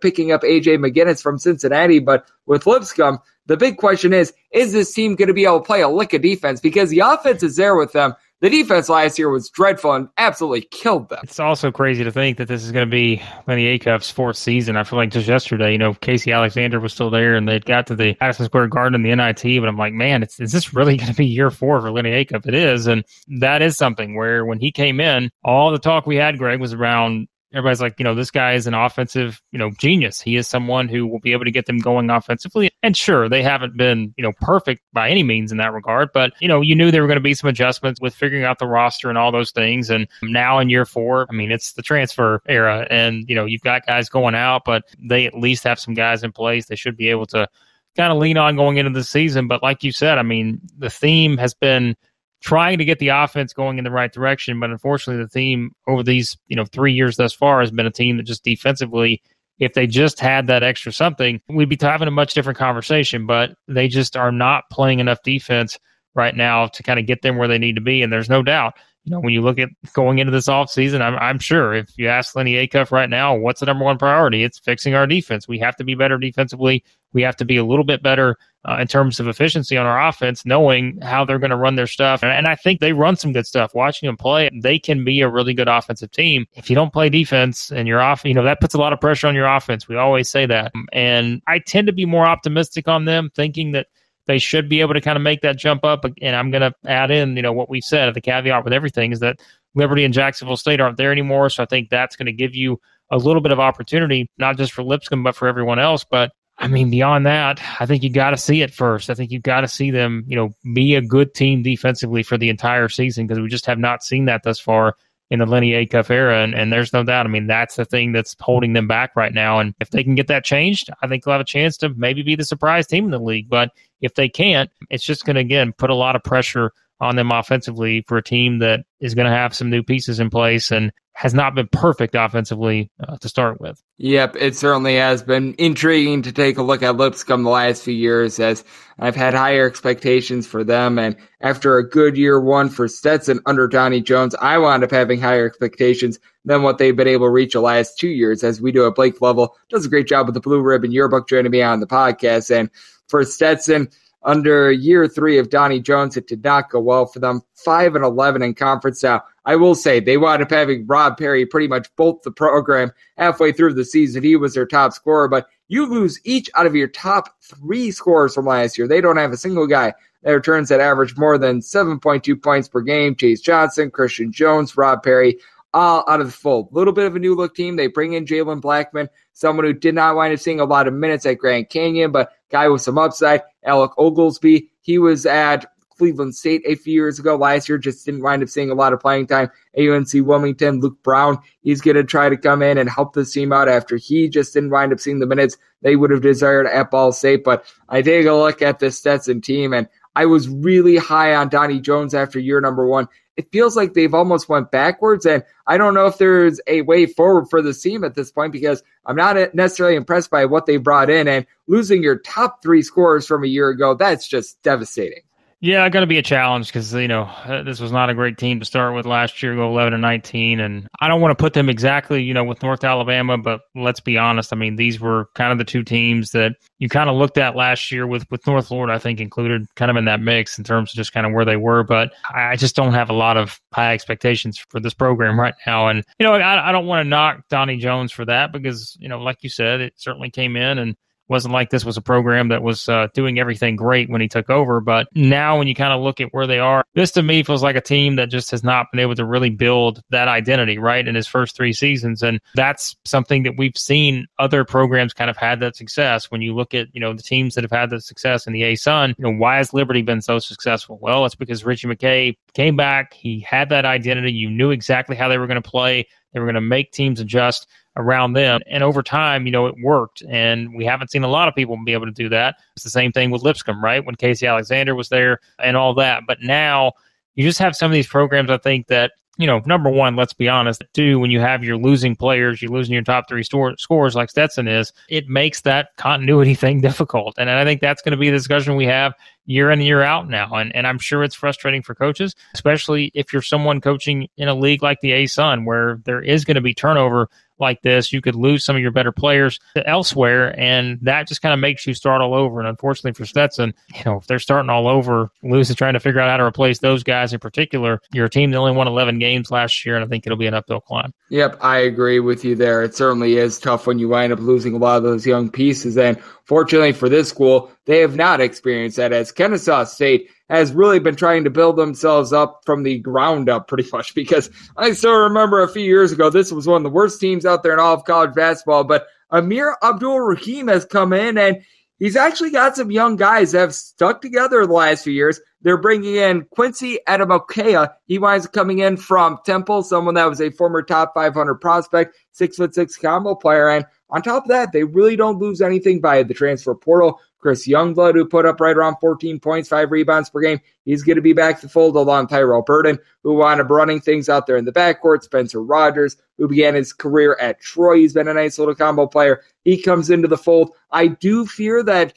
picking up A.J. McGinnis from Cincinnati, but with Lipscomb, the big question is this team going to be able to play a lick of defense? Because the offense is there with them. The defense last year was dreadful and absolutely killed them. It's also crazy to think that this is going to be Lenny Acuff's fourth season. I feel like just yesterday, you know, Casey Alexander was still there, and they got to the Madison Square Garden and the NIT, but I'm like, man, is this really going to be year four for Lenny Acuff? It is, and that is something where when he came in, all the talk we had, Greg, was around everybody's like, you know, this guy is an offensive, you know, genius. He is someone who will be able to get them going offensively. And sure, they haven't been, you know, perfect by any means in that regard. But, you know, you knew there were going to be some adjustments with figuring out the roster and all those things. And now in year four, I mean, it's the transfer era. And, you know, you've got guys going out, but they at least have some guys in place. They should be able to kind of lean on going into the season. But like you said, I mean, the theme has been trying to get the offense going in the right direction. But unfortunately, the team over these, you know, 3 years thus far has been a team that just defensively, if they just had that extra something, we'd be having a much different conversation. But they just are not playing enough defense right now to kind of get them where they need to be. And there's no doubt, you know, when you look at going into this offseason, I'm sure if you ask Lenny Acuff right now, what's the number one priority? It's fixing our defense. We have to be better defensively. We have to be a little bit better in terms of efficiency on our offense, knowing how they're going to run their stuff. And I think they run some good stuff. Watching them play, they can be a really good offensive team. If you don't play defense and you're off, you know, that puts a lot of pressure on your offense. We always say that. And I tend to be more optimistic on them, thinking that they should be able to kind of make that jump up. And I'm going to add in, you know, what we've said, the caveat with everything is that Liberty and Jacksonville State aren't there anymore. So I think that's going to give you a little bit of opportunity, not just for Lipscomb, but for everyone else. But I mean, beyond that, I think you got to see it first. I think you've got to see them, you know, be a good team defensively for the entire season, because we just have not seen that thus far in the Lenny Acuff era. And there's no doubt, I mean, that's the thing that's holding them back right now. And if they can get that changed, I think they'll have a chance to maybe be the surprise team in the league. But if they can't, it's just going to, again, put a lot of pressure on them offensively for a team that is going to have some new pieces in place and has not been perfect offensively to start with. Yep, it certainly has been intriguing to take a look at Lipscomb the last few years, as I've had higher expectations for them. And after a good year one for Stetson under Donnie Jones, I wound up having higher expectations than what they've been able to reach the last 2 years, as we do at Blake Lovell. Does a great job with the Blue Ribbon Yearbook, joining me on the podcast. And for Stetson, under year three of Donnie Jones, it did not go well for them. 5-11 in conference. Now, I will say they wound up having Rob Perry pretty much bolt the program halfway through the season. He was their top scorer, but you lose each out of your top three scorers from last year. They don't have a single guy that returns that average more than 7.2 points per game. Chase Johnson, Christian Jones, Rob Perry, all out of the fold. A little bit of a new look team. They bring in Jalen Blackman, someone who did not wind up seeing a lot of minutes at Grand Canyon, but guy with some upside. Alec Oglesby, he was at Cleveland State a few years ago. Last year, just didn't wind up seeing a lot of playing time. UNC Wilmington, Luke Brown, he's going to try to come in and help this team out after he just didn't wind up seeing the minutes they would have desired at Ball State. But I take a look at this Stetson team, and I was really high on Donnie Jones after year number one. It feels like they've almost went backwards, and I don't know if there's a way forward for this team at this point because I'm not necessarily impressed by what they brought in, and losing your top three scorers from a year ago, that's just devastating. Yeah, going to be a challenge because, you know, this was not a great team to start with last year, go 11-19. And I don't want to put them exactly, you know, with North Alabama, but let's be honest. I mean, these were kind of the two teams that you kind of looked at last year with North Florida, I think, included kind of in that mix in terms of just kind of where they were. But I just don't have a lot of high expectations for this program right now. And, you know, I don't want to knock Donnie Jones for that because, you know, like you said, it certainly came in and wasn't like this was a program that was doing everything great when he took over. But now when you kind of look at where they are, this to me feels like a team that just has not been able to really build that identity, right, in his first three seasons. And that's something that we've seen other programs kind of had that success. When you look at, you know, the teams that have had the success in the ASUN, you know, why has Liberty been so successful? Well, it's because Richie McKay came back. He had that identity. You knew exactly how they were going to play. They were going to make teams adjust around them. And over time, you know, it worked. And we haven't seen a lot of people be able to do that. It's the same thing with Lipscomb, right? When Casey Alexander was there and all that. But now you just have some of these programs, I think, that, you know, number one, let's be honest, two, when you have your losing players, you're losing your top three scores like Stetson is, it makes that continuity thing difficult. And I think that's going to be the discussion we have year in and year out now. And I'm sure it's frustrating for coaches, especially if you're someone coaching in a league like the ASUN where there is going to be turnover like this. You could lose some of your better players elsewhere, and that just kind of makes you start all over. And unfortunately for Stetson, you know, if they're starting all over, losing, trying to figure out how to replace those guys in particular, you're a team that only won 11 games last year, and I think it'll be an uphill climb. Yep, I agree with you there. It certainly is tough when you wind up losing a lot of those young pieces, and fortunately for this school, they have not experienced that, as Kennesaw State has really been trying to build themselves up from the ground up pretty much, because I still remember a few years ago, this was one of the worst teams out there in all of college basketball, but Amir Abdur-Rahim has come in, and he's actually got some young guys that have stuck together the last few years. They're bringing in Quincy Adamokea. He winds up coming in from Temple, someone that was a former top 500 prospect, 6'6" combo player, and on top of that, they really don't lose anything by the transfer portal. Chris Youngblood, who put up right around 14 points, 5 rebounds per game, he's going to be back to fold along Tyrell Burden, who wound up running things out there in the backcourt. Spencer Rogers, who began his career at Troy, he's been a nice little combo player. He comes into the fold. I do fear that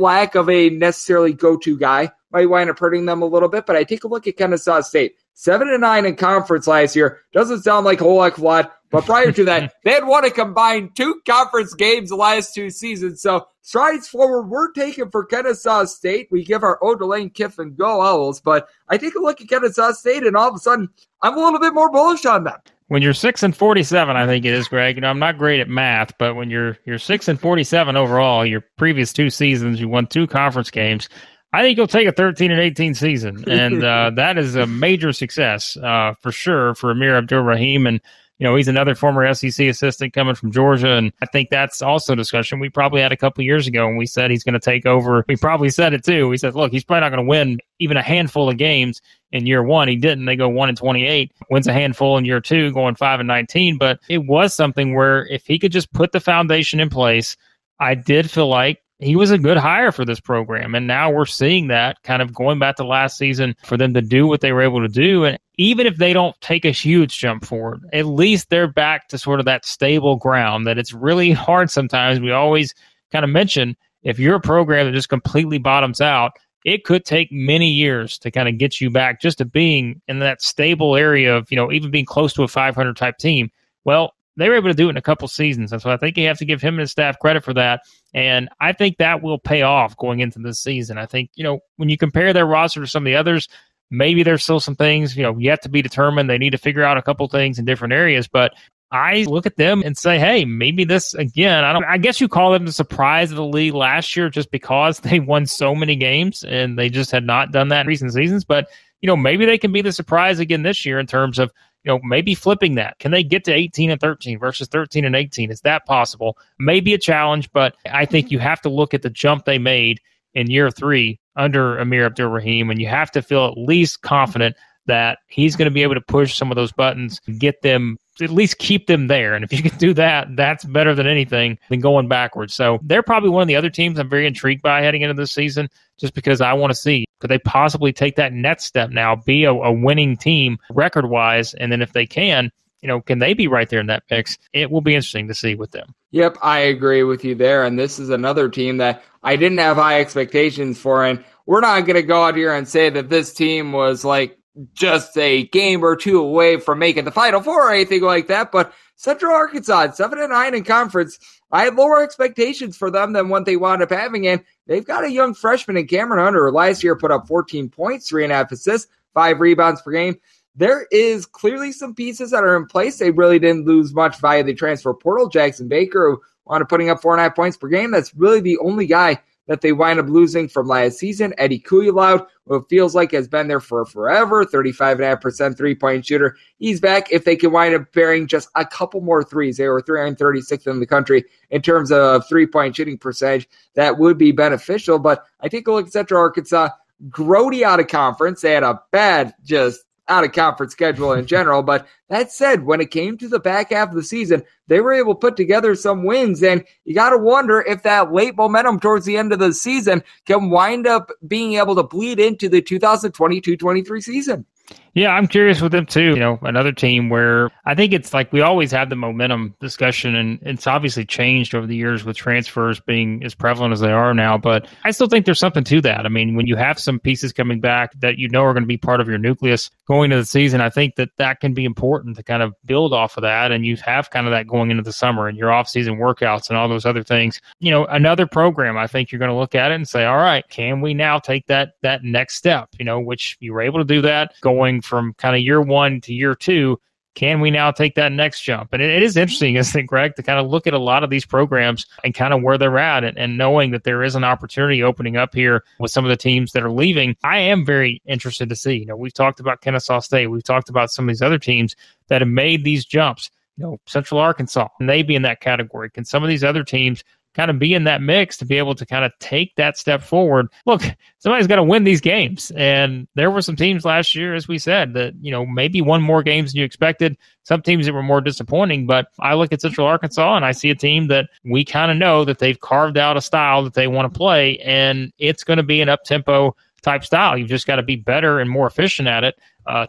lack of a necessarily go-to guy might wind up hurting them a little bit, but I take a look at Kennesaw State. 7-9 in conference last year. Doesn't sound like a whole heck of a lot, but prior to that, they had won a combined 2 conference games the last 2 seasons, so strides forward were taken for Kennesaw State. We give our O'Delane Kiff and go Owls, but I take a look at Kennesaw State, and all of a sudden, I'm a little bit more bullish on them. When you're 6-47, I think it is, Greg. You know, I'm not great at math, but when you're 6-47 overall, your previous 2 seasons, you won 2 conference games. I think you'll take a 13-18 season, and that is a major success for sure for Amir Abdur-Rahim. And, you know, he's another former SEC assistant coming from Georgia, and I think that's also a discussion we probably had a couple years ago when we said he's going to take over. We probably said it, too. We said, look, he's probably not going to win even a handful of games in year one. He didn't. They go 1-28, wins a handful in year two, going 5-19. But it was something where if he could just put the foundation in place, I did feel like he was a good hire for this program, and now we're seeing that kind of going back to last season for them to do what they were able to do. And even if they don't take a huge jump forward, at least they're back to sort of that stable ground that it's really hard sometimes. We always kind of mention if you're a program that just completely bottoms out, it could take many years to kind of get you back just to being in that stable area of, you know, even being close to a 500 type team. Well, they were able to do it in a couple seasons. And so I think you have to give him and his staff credit for that. And I think that will pay off going into this season. I think, you know, when you compare their roster to some of the others, maybe there's still some things, you know, yet to be determined. They need to figure out a couple things in different areas. But I look at them and say, hey, maybe this again. I guess you call them the surprise of the league last year just because they won so many games and they just had not done that in recent seasons. But, you know, maybe they can be the surprise again this year in terms of you know, maybe flipping that. Can they get to 18-13 versus 13-18? Is that possible? Maybe a challenge, but I think you have to look at the jump they made in year three under Amir Abdur-Rahim, and you have to feel at least confident that he's going to be able to push some of those buttons, get them, at least keep them there. And if you can do that, that's better than anything than going backwards. So they're probably one of the other teams I'm very intrigued by heading into this season, just because I want to see, could they possibly take that next step now, be a winning team record-wise, and then if they can, you know, can they be right there in that mix? It will be interesting to see with them. Yep, I agree with you there. And this is another team that I didn't have high expectations for. And we're not going to go out here and say that this team was like just a game or two away from making the Final Four or anything like that. But Central Arkansas, 7-9 in conference, I had lower expectations for them than what they wound up having. And they've got a young freshman in Cameron Hunter. Last year put up 14 points, 3.5 assists, 5 rebounds per game. There is clearly some pieces that are in place. They really didn't lose much via the transfer portal. Jackson Baker, who wound up putting up 4.5 points per game. That's really the only guy that they wind up losing from last season. Eddie Couliloud, who it feels like has been there for forever, 35.5% three-point shooter. He's back if they can wind up bearing just a couple more threes. They were 336th in the country in terms of three-point shooting percentage. That would be beneficial, but I think a look at Central Arkansas, grody out of conference. They had a bad just out-of-conference schedule in general, but that said, when it came to the back half of the season, they were able to put together some wins, and you got to wonder if that late momentum towards the end of the season can wind up being able to bleed into the 2022-23 season. Yeah, I'm curious with them too. You know, another team where I think it's like we always have the momentum discussion, and it's obviously changed over the years with transfers being as prevalent as they are now, but I still think there's something to that. I mean, when you have some pieces coming back that you know are going to be part of your nucleus going into the season, I think that that can be important to kind of build off of that, and you have kind of that going into the summer and your off-season workouts and all those other things. You know, another program, I think you're going to look at it and say, all right, can we now take that next step, you know, which you were able to do that going from kind of year one to year two. Can we now take that next jump? And it is interesting, isn't it, Greg, to kind of look at a lot of these programs and kind of where they're at, and knowing that there is an opportunity opening up here with some of the teams that are leaving. I am very interested to see. You know, we've talked about Kennesaw State. We've talked about some of these other teams that have made these jumps. You know, Central Arkansas, and they be in that category. Can some of these other teams kind of be in that mix to be able to kind of take that step forward? Look, somebody's got to win these games. And there were some teams last year, as we said, that, you know, maybe won more games than you expected. Some teams that were more disappointing, but I look at Central Arkansas and I see a team that we kind of know that they've carved out a style that they want to play, and it's going to be an up-tempo type style. You've just got to be better and more efficient at it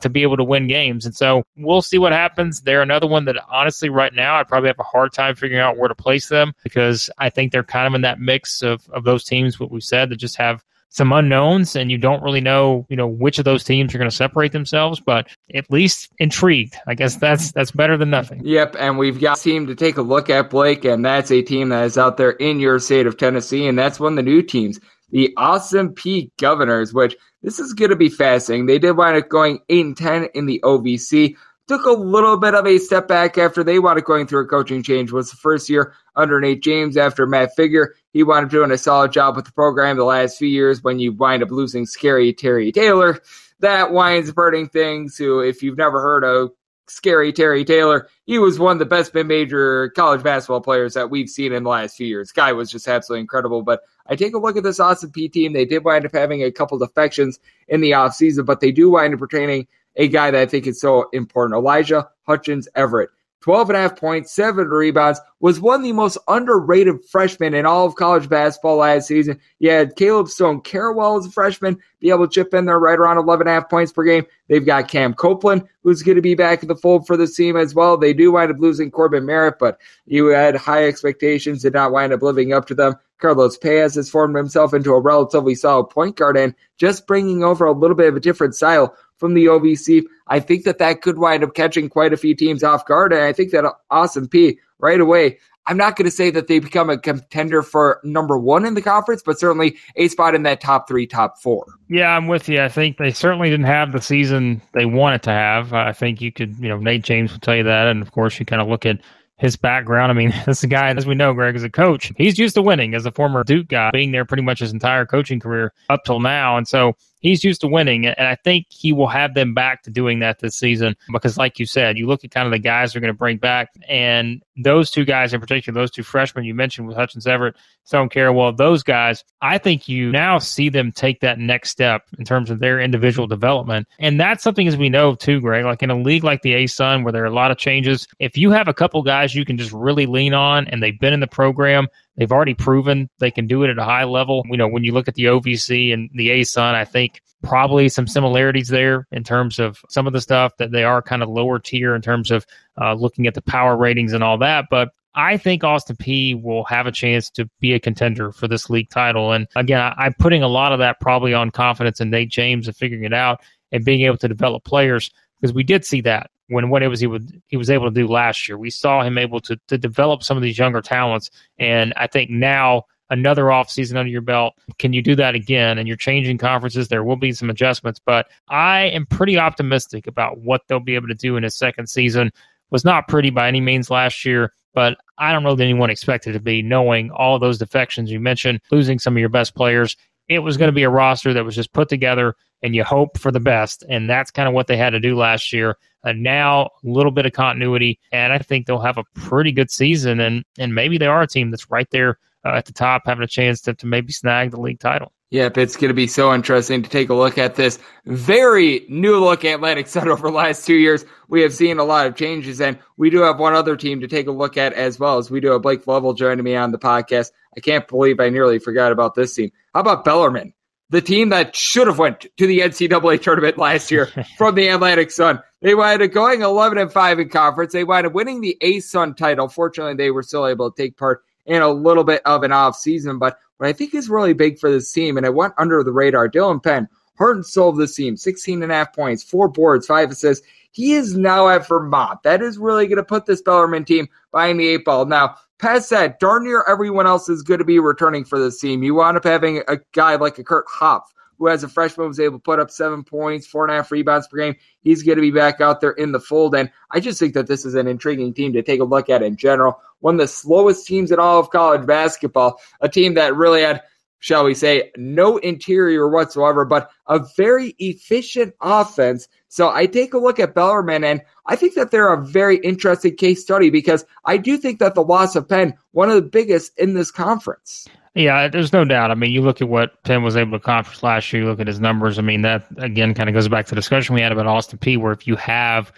to be able to win games. And so we'll see what happens. They're another one that honestly right now I'd probably have a hard time figuring out where to place them, because I think they're kind of in that mix of those teams, what we said, that just have some unknowns, and you don't really know, you know, which of those teams are going to separate themselves, but at least intrigued. I guess that's better than nothing. Yep, and we've got a team to take a look at, Blake, and that's a team that is out there in your state of Tennessee, and that's one of the new teams, the Austin Peay Governors, which this is going to be fascinating. They did wind up going 8-10 in the OVC. Took a little bit of a step back after they wound up going through a coaching change. It was the first year under Nate James after Matt Figger. He wound up doing a solid job with the program the last few years. When you wind up losing Scary Terry Taylor, that winds up hurting things. Who, if you've never heard of Scary Terry Taylor, he was one of the best mid-major college basketball players that we've seen in the last few years. Guy was just absolutely incredible. But I take a look at this Austin Peay team. They did wind up having a couple defections in the offseason, but they do wind up retaining a guy that I think is so important, Elijah Hutchins-Everett. 12.5 points, 7 rebounds, was one of the most underrated freshmen in all of college basketball last season. You had Caleb Stone-Carwell as a freshman be able to chip in there right around 11.5 points per game. They've got Cam Copeland, who's going to be back in the fold for this team as well. They do wind up losing Corbin Merritt, but you had high expectations, did not wind up living up to them. Carlos Paz has formed himself into a relatively solid point guard, and just bringing over a little bit of a different style from the OVC, I think that could wind up catching quite a few teams off guard, and I think that Austin Peay right away, I'm not going to say that they become a contender for number 1 in the conference, but certainly a spot in that top 3, top 4. Yeah, I'm with you. I think they certainly didn't have the season they wanted to have. I think you could, you know, Nate James will tell you that, and of course you kind of look at his background. I mean, this guy, as we know, Greg, is a coach. He's used to winning as a former Duke guy, being there pretty much his entire coaching career up till now. And so he's used to winning, and I think he will have them back to doing that this season because, like you said, you look at kind of the guys they're going to bring back, and those two guys in particular, those two freshmen you mentioned with Hutchins Everett, Stone Carewell, those guys, I think you now see them take that next step in terms of their individual development. And that's something, as we know, too, Greg, like in a league like the ASUN where there are a lot of changes, if you have a couple guys you can just really lean on and they've been in the program, they've already proven they can do it at a high level. You know, when you look at the OVC and the ASUN, I think probably some similarities there in terms of some of the stuff that they are kind of lower tier in terms of looking at the power ratings and all that. But I think Austin Peay will have a chance to be a contender for this league title. And again, I'm putting a lot of that probably on confidence in Nate James and figuring it out and being able to develop players, because we did see that when what it was he was able to do last year. We saw him able to develop some of these younger talents. And I think now another offseason under your belt, can you do that again? And you're changing conferences. There will be some adjustments, but I am pretty optimistic about what they'll be able to do in his second season. Was not pretty by any means last year, but I don't know that anyone expected it to be, knowing all those defections you mentioned, losing some of your best players. It was going to be a roster that was just put together, and you hope for the best. And that's kind of what they had to do last year. And now a little bit of continuity, and I think they'll have a pretty good season. And maybe they are a team that's right there at the top, having a chance to maybe snag the league title. Yep, it's going to be so interesting to take a look at this very new look Atlantic Sun over the last 2 years. We have seen a lot of changes, and we do have one other team to take a look at as well, as we do have Blake Lovell joining me on the podcast. I can't believe I nearly forgot about this team. How about Bellarmine, the team that should have went to the NCAA tournament last year from the Atlantic Sun? They wound up going 11-5 in conference. They wound up winning the ASUN title. Fortunately, they were still able to take part in a little bit of an off season, but what I think is really big for this team, and it went under the radar, Dylan Penn, heart and soul of this team, 16.5 points, 4 boards, 5 assists. He is now at Vermont. That is really going to put this Bellarmine team behind the 8 ball. Now, past that, darn near everyone else is going to be returning for this team. You wound up having a guy like a Kurt Hopf, who as a freshman was able to put up 7 points, 4.5 rebounds per game. He's going to be back out there in the fold, and I just think that this is an intriguing team to take a look at in general. One of the slowest teams in all of college basketball, a team that really had, shall we say, no interior whatsoever, but a very efficient offense. So I take a look at Bellarmine, and I think that they're a very interesting case study, because I do think that the loss of Penn, one of the biggest in this conference. Yeah, there's no doubt. I mean, you look at what Penn was able to accomplish last year, you look at his numbers. I mean, that, again, kind of goes back to the discussion we had about Austin Peay, where if you have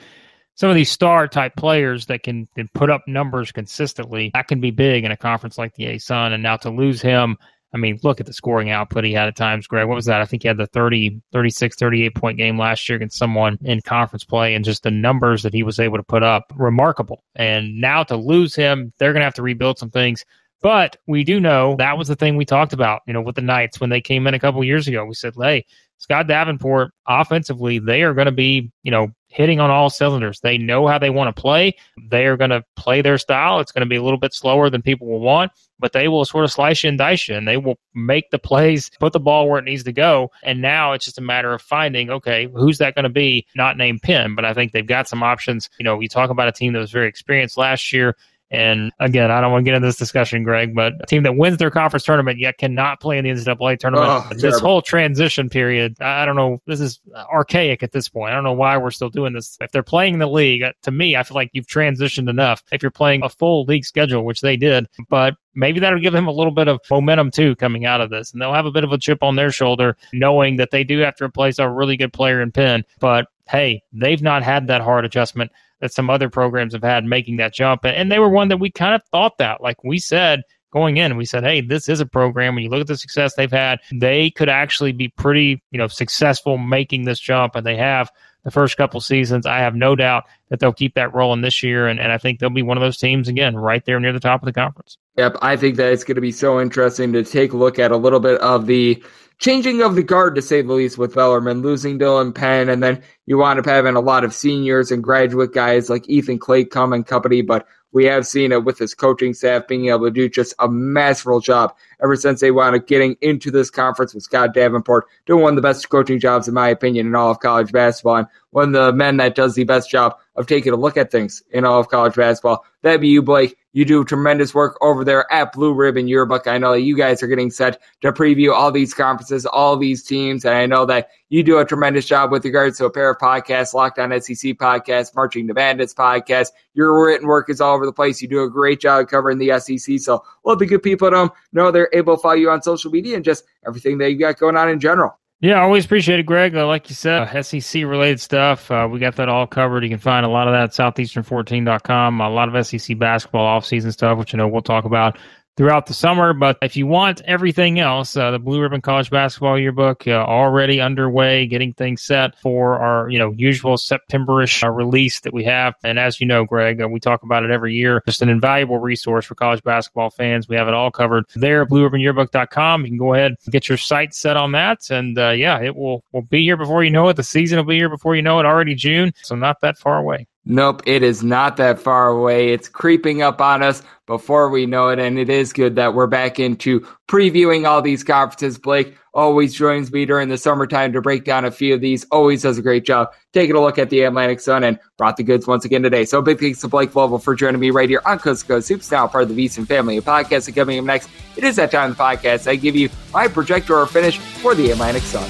some of these star-type players that can put up numbers consistently, that can be big in a conference like the ASUN. And now to lose him, I mean, look at the scoring output he had at times, Greg. What was that? I think he had the 38-point game last year against someone in conference play, and just the numbers that he was able to put up, remarkable. And now to lose him, they're going to have to rebuild some things. But we do know that was the thing we talked about, you know, with the Knights when they came in a couple years ago. We said, hey, Scott Davenport, offensively, they are going to be, you know, hitting on all cylinders. They know how they want to play. They are going to play their style. It's going to be a little bit slower than people will want, but they will sort of slice you and dice you, and they will make the plays, put the ball where it needs to go. And now it's just a matter of finding, okay, who's that going to be? Not named Penn, but I think they've got some options. You know, you talk about a team that was very experienced last year. And again, I don't want to get into this discussion, Greg, but a team that wins their conference tournament yet cannot play in the NCAA tournament. This whole transition period, I don't know. This is archaic at this point. I don't know why we're still doing this. If they're playing the league, to me, I feel like you've transitioned enough if you're playing a full league schedule, which they did. But maybe that'll give them a little bit of momentum, too, coming out of this. And they'll have a bit of a chip on their shoulder, knowing that they do have to replace a really good player in Penn. But hey, they've not had that hard adjustment that some other programs have had making that jump. And they were one that we kind of thought that, like we said, going in, we said, hey, this is a program. When you look at the success they've had, they could actually be pretty, you know, successful making this jump. And they have the first couple seasons. I have no doubt that they'll keep that rolling this year. And I think they'll be one of those teams, again, right there near the top of the conference. Yep. I think that it's going to be so interesting to take a look at a little bit of the changing of the guard, to say the least, with Bellarmine, losing Dylan Penn, and then you wind up having a lot of seniors and graduate guys like Ethan Clay come and company, but we have seen it with his coaching staff being able to do just a masterful job ever since they wound up getting into this conference with Scott Davenport, doing one of the best coaching jobs, in my opinion, in all of college basketball, and one of the men that does the best job of taking a look at things in all of college basketball. That'd be you, Blake. You do tremendous work over there at Blue Ribbon Yearbook. I know that you guys are getting set to preview all these conferences, all these teams, and I know that you do a tremendous job with regards to a pair of podcasts, Locked On SEC Podcast, Marching the Bandits Podcast. Your written work is all over the place. You do a great job covering the SEC, so let the good people at home know they're able to follow you on social media and just everything that you got going on in general. Yeah, I always appreciate it, Greg. Like you said, SEC-related stuff, we got that all covered. You can find a lot of that at southeastern14.com, a lot of SEC basketball offseason stuff, which I know we'll talk about throughout the summer. But if you want everything else, the Blue Ribbon College Basketball Yearbook already underway, getting things set for our usual September-ish release that we have. And as you know, Greg, we talk about it every year. Just an invaluable resource for college basketball fans. We have it all covered there at BlueRibbonYearbook.com. You can go ahead and get your site set on that. And yeah, it will be here before you know it. The season will be here before you know it, already June. So not that far away. Nope, it is not that far away. It's creeping up on us before we know it, and it is good that we're back into previewing all these conferences. Blake always joins me during the summertime to break down a few of these. Always does a great job taking a look at the Atlantic Sun and brought the goods once again today. So big thanks to Blake Lovell for joining me right here on Coast to Coast Hoops, now part of the Decent Family of Podcast. And coming up next, it is that time of the podcast. I give you my projector or finish for the Atlantic Sun.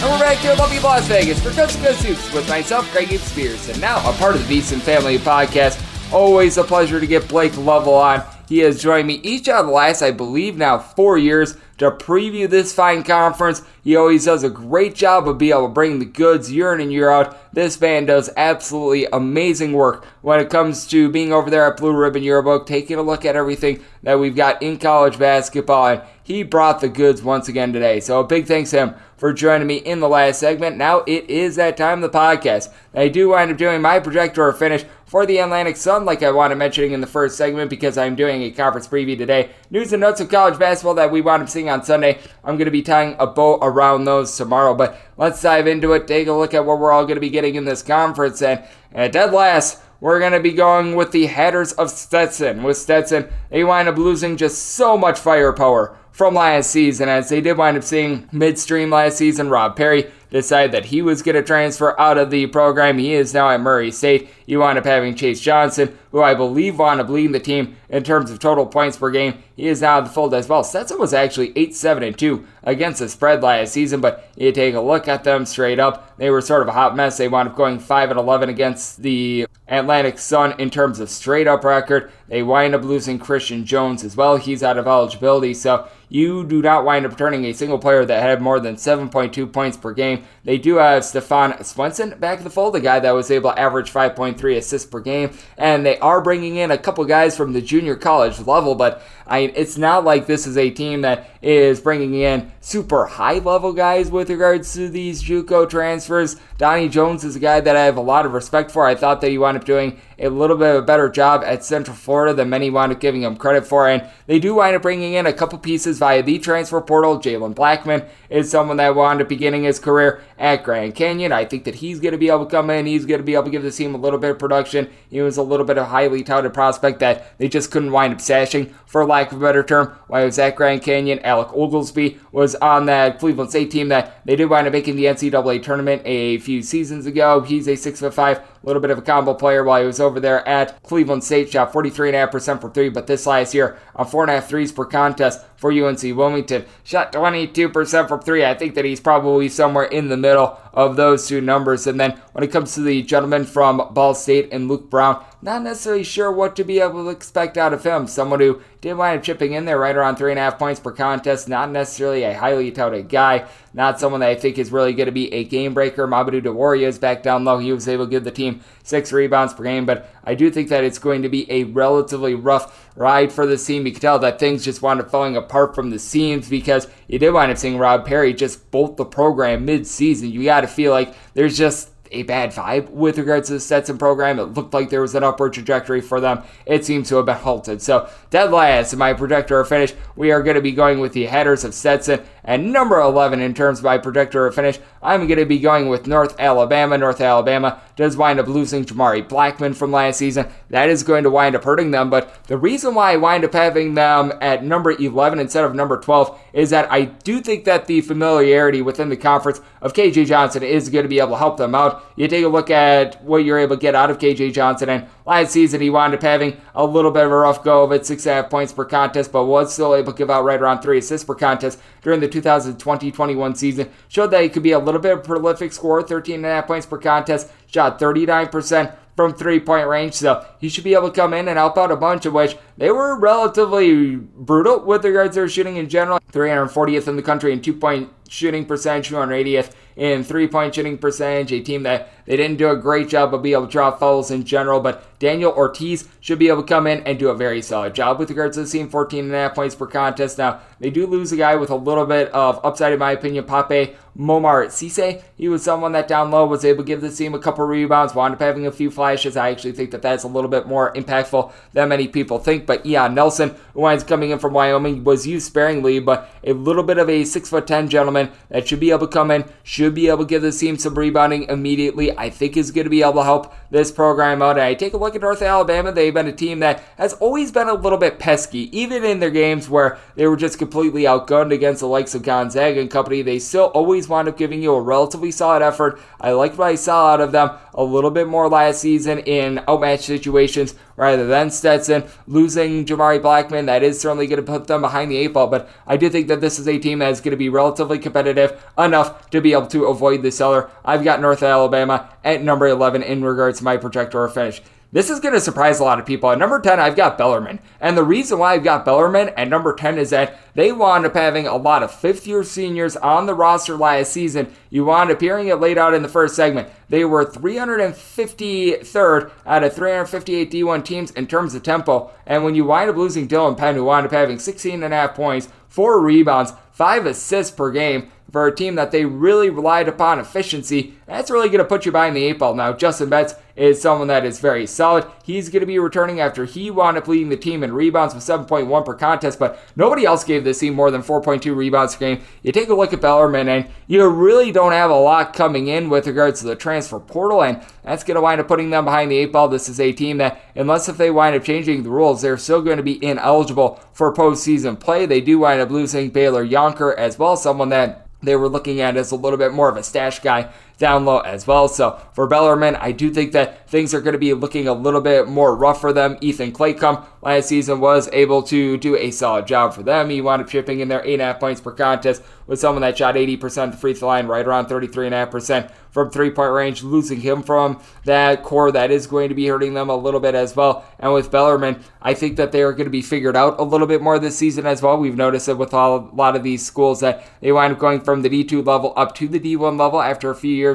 And we're back here in lovely Las Vegas for Coast to Coast Hoops with myself, Greg Spears, and now a part of the Decent Family Podcast. Always a pleasure to get Blake Lovell on. He has joined me each of the last, I believe now, 4 years to preview this fine conference. He always does a great job of being able to bring the goods year in and year out. This man does absolutely amazing work when it comes to being over there at Blue Ribbon Yearbook, taking a look at everything that we've got in college basketball, and he brought the goods once again today. So a big thanks to him for joining me in the last segment. Now it is that time of the podcast. I do wind up doing my projector finish for the Atlantic Sun, like I wanted mentioning in the first segment, because I'm doing a conference preview today. News and notes of college basketball that we wound up seeing on Sunday. I'm going to be tying a bow around those tomorrow, but let's dive into it, take a look at what we're all going to be getting in this conference, and at dead last, we're going to be going with the Hatters of Stetson. With Stetson, they wind up losing just so much firepower from last season, as they did wind up seeing midstream last season. Rob Perry decided that he was going to transfer out of the program. He is now at Murray State. You wind up having Chase Johnson, who I believe wound up leading the team in terms of total points per game. He is now at the fold as well. Stetson was actually 8-7-2 against the spread last season, but you take a look at them straight up, they were sort of a hot mess. They wound up going 5-11 against the Atlantic Sun in terms of straight up record. They wind up losing Christian Jones as well. He's out of eligibility, so you do not wind up turning a single player that had more than 7.2 points per game. They do have Stephon Swenson back in the fold, a guy that was able to average 5.3 assists per game, and they are bringing in a couple guys from the junior college level, but it's not like this is a team that is bringing in super high-level guys with regards to these JUCO transfers. Donnie Jones is a guy that I have a lot of respect for. I thought that he wound up doing a little bit of a better job at Central Florida than many wound up giving him credit for, and they do wind up bringing in a couple pieces via the transfer portal. Jalen Blackman is someone that wound up beginning his career at Grand Canyon. I think that he's going to be able to come in. He's going to be able to give the team a little bit of production. He was a little bit of a highly touted prospect that they just couldn't wind up sashing, for lack of a better term, while he was at Grand Canyon. Alec Oglesby was on that Cleveland State team that they did wind up making the NCAA tournament a few seasons ago. He's a 6'5", little bit of a combo player while he was over there at Cleveland State. Shot 43.5% from three, but this last year on 4.5 threes per contest for UNC Wilmington, shot 22% from three. I think that he's probably somewhere in the middle of those two numbers. And then when it comes to the gentleman from Ball State and Luke Brown, not necessarily sure what to be able to expect out of him. Someone who did wind up chipping in there right around 3.5 points per contest. Not necessarily a highly touted guy. Not someone that I think is really going to be a game breaker. Mamadou Douaria is back down low. He was able to give the team 6 rebounds per game, but I do think that it's going to be a relatively rough ride for this team. You can tell that things just wound up falling apart from the seams, because you did wind up seeing Rob Perry just bolt the program mid-season. You got to feel like there's just a bad vibe with regards to the Stetson program. It looked like there was an upward trajectory for them. It seems to have been halted. So, dead last in my projector finish, we are going to be going with the Hatters of Stetson. And number 11 in terms of my projector finish, I'm going to be going with North Alabama. North Alabama does wind up losing Jamari Blackman from last season. That is going to wind up hurting them, but the reason why I wind up having them at number 11 instead of number 12 is that I do think that the familiarity within the conference of K.J. Johnson is going to be able to help them out. You take a look at what you're able to get out of K.J. Johnson, and last season he wound up having a little bit of a rough go of it, 6.5 points per contest, but was still able to give out right around 3 assists per contest during the 2020-21 season. Showed that he could be a little bit of a prolific scorer, 13.5 points per contest, shot 39% from three-point range, so he should be able to come in and help out a bunch, of which they were relatively brutal with regards to their shooting in general. 340th in the country in two-point shooting percentage, 280th in three-point shooting percentage, a team that they didn't do a great job of being able to draw fouls in general, but Daniel Ortiz should be able to come in and do a very solid job with regards to the team, 14.5 points per contest. Now, they do lose a guy with a little bit of upside, in my opinion, Pape Momar Cisse. He was someone that down low was able to give the team a couple rebounds, wound up having a few flashes. I actually think that that's a little bit more impactful than many people think, but Ian Nelson, who winds up coming in from Wyoming, was used sparingly, but a little bit of a 6'10" gentleman that should be able to come in, should be able to give the team some rebounding immediately. I think is going to be able to help this program out. And I take a look at North Alabama. They've been a team that has always been a little bit pesky, even in their games where they were just completely outgunned against the likes of Gonzaga and company. They still always wound up giving you a relatively solid effort. I liked what I saw out of them a little bit more last season in outmatch situations rather than Stetson. Losing Jamari Blackman, that is certainly going to put them behind the eight ball, but I do think that this is a team that is going to be relatively competitive enough to be able to avoid the cellar. I've got North Alabama at number 11 in regards to my projector finish. This is going to surprise a lot of people. At number 10, I've got Bellarmine. And the reason why I've got Bellarmine at number 10 is that they wound up having a lot of fifth-year seniors on the roster last season. You wound up hearing it laid out in the first segment. They were 353rd out of 358 D1 teams in terms of tempo. And when you wind up losing Dylan Penn, who wound up having 16.5 points, 4 rebounds, 5 assists per game, for a team that they really relied upon efficiency, that's really going to put you behind the eight ball. Now, Justin Betts is someone that is very solid. He's going to be returning after he wound up leading the team in rebounds with 7.1 per contest, but nobody else gave this team more than 4.2 rebounds per game. You take a look at Bellarmine, and you really don't have a lot coming in with regards to the transfer portal, and that's going to wind up putting them behind the eight ball. This is a team that, unless if they wind up changing the rules, they're still going to be ineligible for postseason play. They do wind up losing Baylor Yonker as well, someone that they were looking at as a little bit more of a stash guy down low as well. So for Bellarmine, I do think that things are going to be looking a little bit more rough for them. Ethan Claycomb last season was able to do a solid job for them. He wound up chipping in there 8.5 points per contest with someone that shot 80% the free throw line, right around 33.5% from three-point range. Losing him from that core, that is going to be hurting them a little bit as well. And with Bellarmine, I think that they are going to be figured out a little bit more this season as well. We've noticed it with a lot of these schools that they wind up going from the D2 level up to the D1 level after a few years.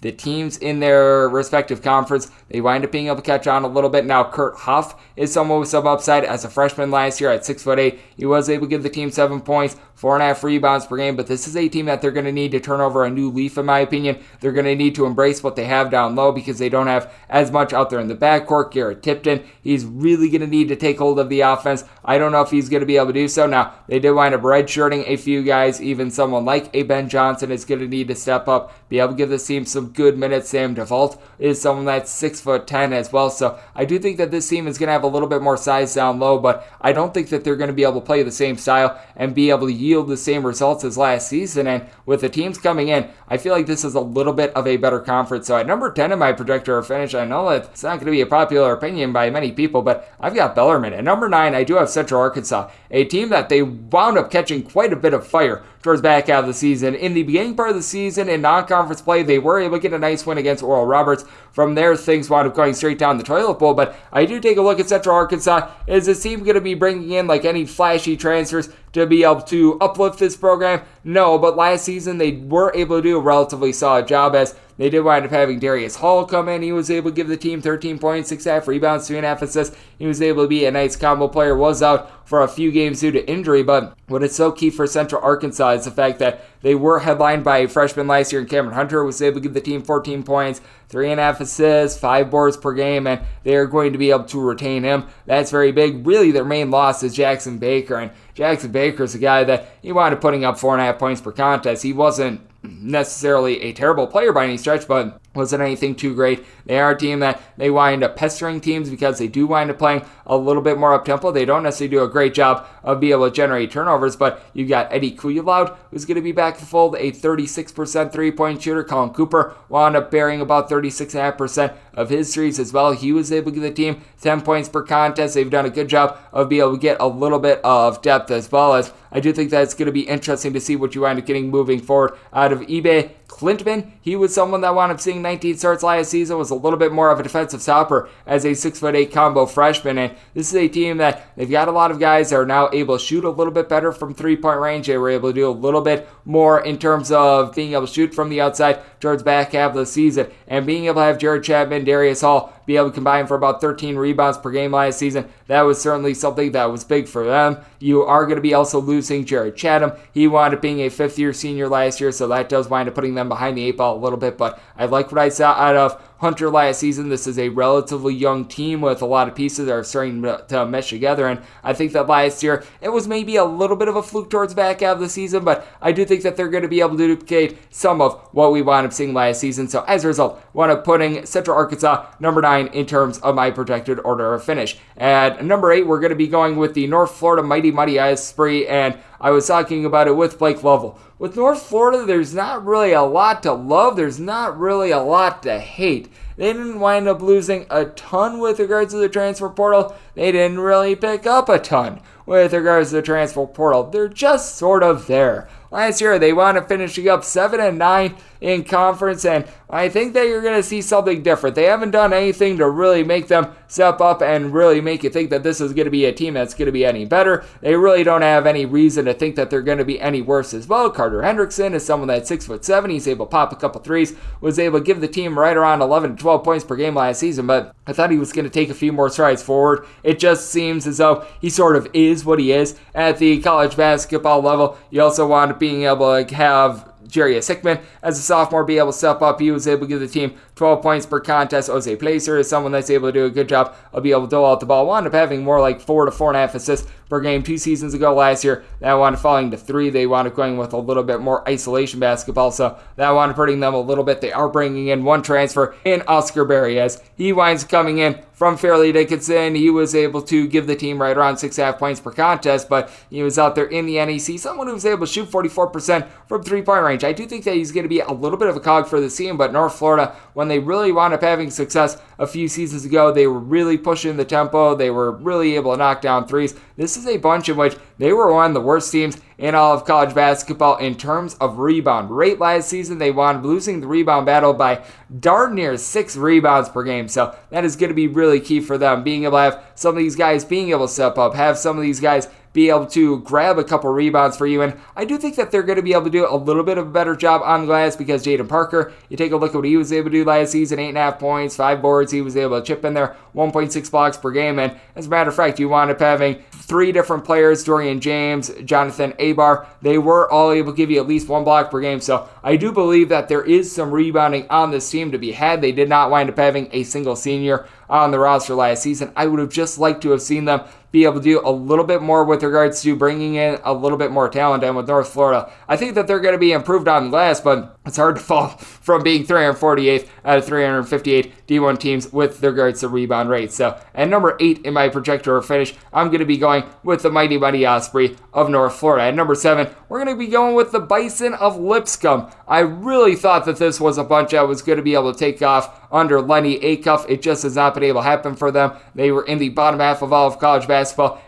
The teams in their respective conference, they wind up being able to catch on a little bit. Now, Kurt Huff is someone with some upside. As a freshman last year at 6'8", he was able to give the team 7 points, 4.5 rebounds per game, but this is a team that they're going to need to turn over a new leaf, in my opinion. They're going to need to embrace what they have down low because they don't have as much out there in the backcourt. Garrett Tipton, he's really going to need to take hold of the offense. I don't know if he's going to be able to do so. Now, they did wind up redshirting a few guys. Even someone like a Ben Johnson is going to need to step up, be able to give this team some good minutes. Sam DeVault is someone that's 6'10" as well. So I do think that this team is going to have a little bit more size down low, but I don't think that they're going to be able to play the same style and be able to yield the same results as last season. And with the teams coming in, I feel like this is a little bit of a better conference. So at number 10 in my projector finish, I know that it's not going to be a popular opinion by many people, but I've got Bellarmine. At number 9, I do have Central Arkansas, a team that they wound up catching quite a bit of fire towards back out of the season. In the beginning part of the season, in non-conference play, they were able to get a nice win against Oral Roberts. From there, things wound up going straight down the toilet bowl, but I do take a look at Central Arkansas. Is this team going to be bringing in like any flashy transfers to be able to uplift this program? No, but last season they were able to do a relatively solid job as they did wind up having Darius Hall come in. He was able to give the team 13 points, 6.5 rebounds, 2.5 assists. He was able to be a nice combo player, was out for a few games due to injury, but what is so key for Central Arkansas is the fact that they were headlined by a freshman last year, and Cameron Hunter was able to give the team 14 points, 3.5 assists, 5 boards per game, and they are going to be able to retain him. That's very big. Really, their main loss is Jackson Baker, and Jackson Baker's a guy that he wound up putting up 4.5 points per contest. He wasn't necessarily a terrible player by any stretch, but wasn't anything too great. They are a team that they wind up pestering teams because they do wind up playing a little bit more up-tempo. They don't necessarily do a great job of being able to generate turnovers, but you've got Eddie Couilloud, who's going to be back in the fold, a 36% three-point shooter. Colin Cooper wound up bearing about 36.5% of his threes as well. He was able to give the team 10 points per contest. They've done a good job of being able to get a little bit of depth as well. As I do think that it's going to be interesting to see what you wind up getting moving forward out of eBay. Clintman, he was someone that wound up seeing 19 starts last season, was a little bit more of a defensive stopper as a 6'8" combo freshman, and this is a team that they've got a lot of guys that are now able to shoot a little bit better from three-point range. They were able to do a little bit more in terms of being able to shoot from the outside towards back half of the season, and being able to have Jared Chapman, Darius Hall, be able to combine for about 13 rebounds per game last season. That was certainly something that was big for them. You are going to be also losing Jared Chatham. He wound up being a fifth-year senior last year, so that does wind up putting them behind the eight ball a little bit, but I like what I saw out of Hunter last season. This is a relatively young team with a lot of pieces that are starting to mesh together, and I think that last year it was maybe a little bit of a fluke towards back half of the season, but I do think that they're going to be able to duplicate some of what we wound up seeing last season. So as a result, wound up putting Central Arkansas number 9 in terms of my projected order of finish. At number 8, we're going to be going with the North Florida Mighty Mighty Ice Spree, and I was talking about it with Blake Lovell. With North Florida, there's not really a lot to love. There's not really a lot to hate. They didn't wind up losing a ton with regards to the transfer portal. They didn't really pick up a ton with regards to the transfer portal. They're just sort of there. Last year, they wound up finishing up 7-9 in conference, and I think that you're going to see something different. They haven't done anything to really make them step up and really make you think that this is going to be a team that's going to be any better. They really don't have any reason to think that they're going to be any worse as well. Carter Hendrickson is someone that's 6'7". He's able to pop a couple threes, was able to give the team right around 11 to 12 points per game last season, but I thought he was going to take a few more strides forward. It just seems as though he sort of is what he is at the college basketball level. You also want to being able to have Jarius Hickman as a sophomore be able to step up. He was able to give the team 12 points per contest. Jose Placer is someone that's able to do a good job of being able to dole out the ball. Wound up having more like 4 to 4.5 assists per game 2 seasons ago last year. That wound up falling to 3. They wound up going with a little bit more isolation basketball, so that wound up hurting them a little bit. They are bringing in one transfer in Oscar Berryes. He winds up coming in from Fairleigh Dickinson. He was able to give the team right around 6.5 points per contest, but he was out there in the NEC. Someone who was able to shoot 44% from three-point range. I do think that he's going to be a little bit of a cog for the team, but North Florida, when they really wound up having success a few seasons ago, they were really pushing the tempo. They were really able to knock down threes. This is a bunch in which they were one of the worst teams in all of college basketball in terms of rebound rate. Last season, they wound up losing the rebound battle by darn near 6 rebounds per game. So that is going to be really key for them, being able to have some of these guys being able to step up, have some of these guys be able to grab a couple rebounds for you. And I do think that they're going to be able to do a little bit of a better job on glass because Jaden Parker, you take a look at what he was able to do last season, 8.5 points, 5 boards. He was able to chip in there, 1.6 blocks per game. And as a matter of fact, you wound up having 3 different players, Dorian James, Jonathan Abar. They were all able to give you at least 1 block per game. So I do believe that there is some rebounding on this team to be had. They did not wind up having a single senior on the roster last season. I would have just liked to have seen them be able to do a little bit more with regards to bringing in a little bit more talent. And with North Florida, I think that they're going to be improved on glass, but it's hard to fall from being 348th out of 358 D1 teams with regards to rebound rate. So at number 8 in my projector or finish, I'm going to be going with the Mighty Mighty Osprey of North Florida. At number 7, we're going to be going with the Bison of Lipscomb. I really thought that this was a bunch that was going to be able to take off under Lenny Acuff. It just has not been able to happen for them. They were in the bottom half of all of college basketball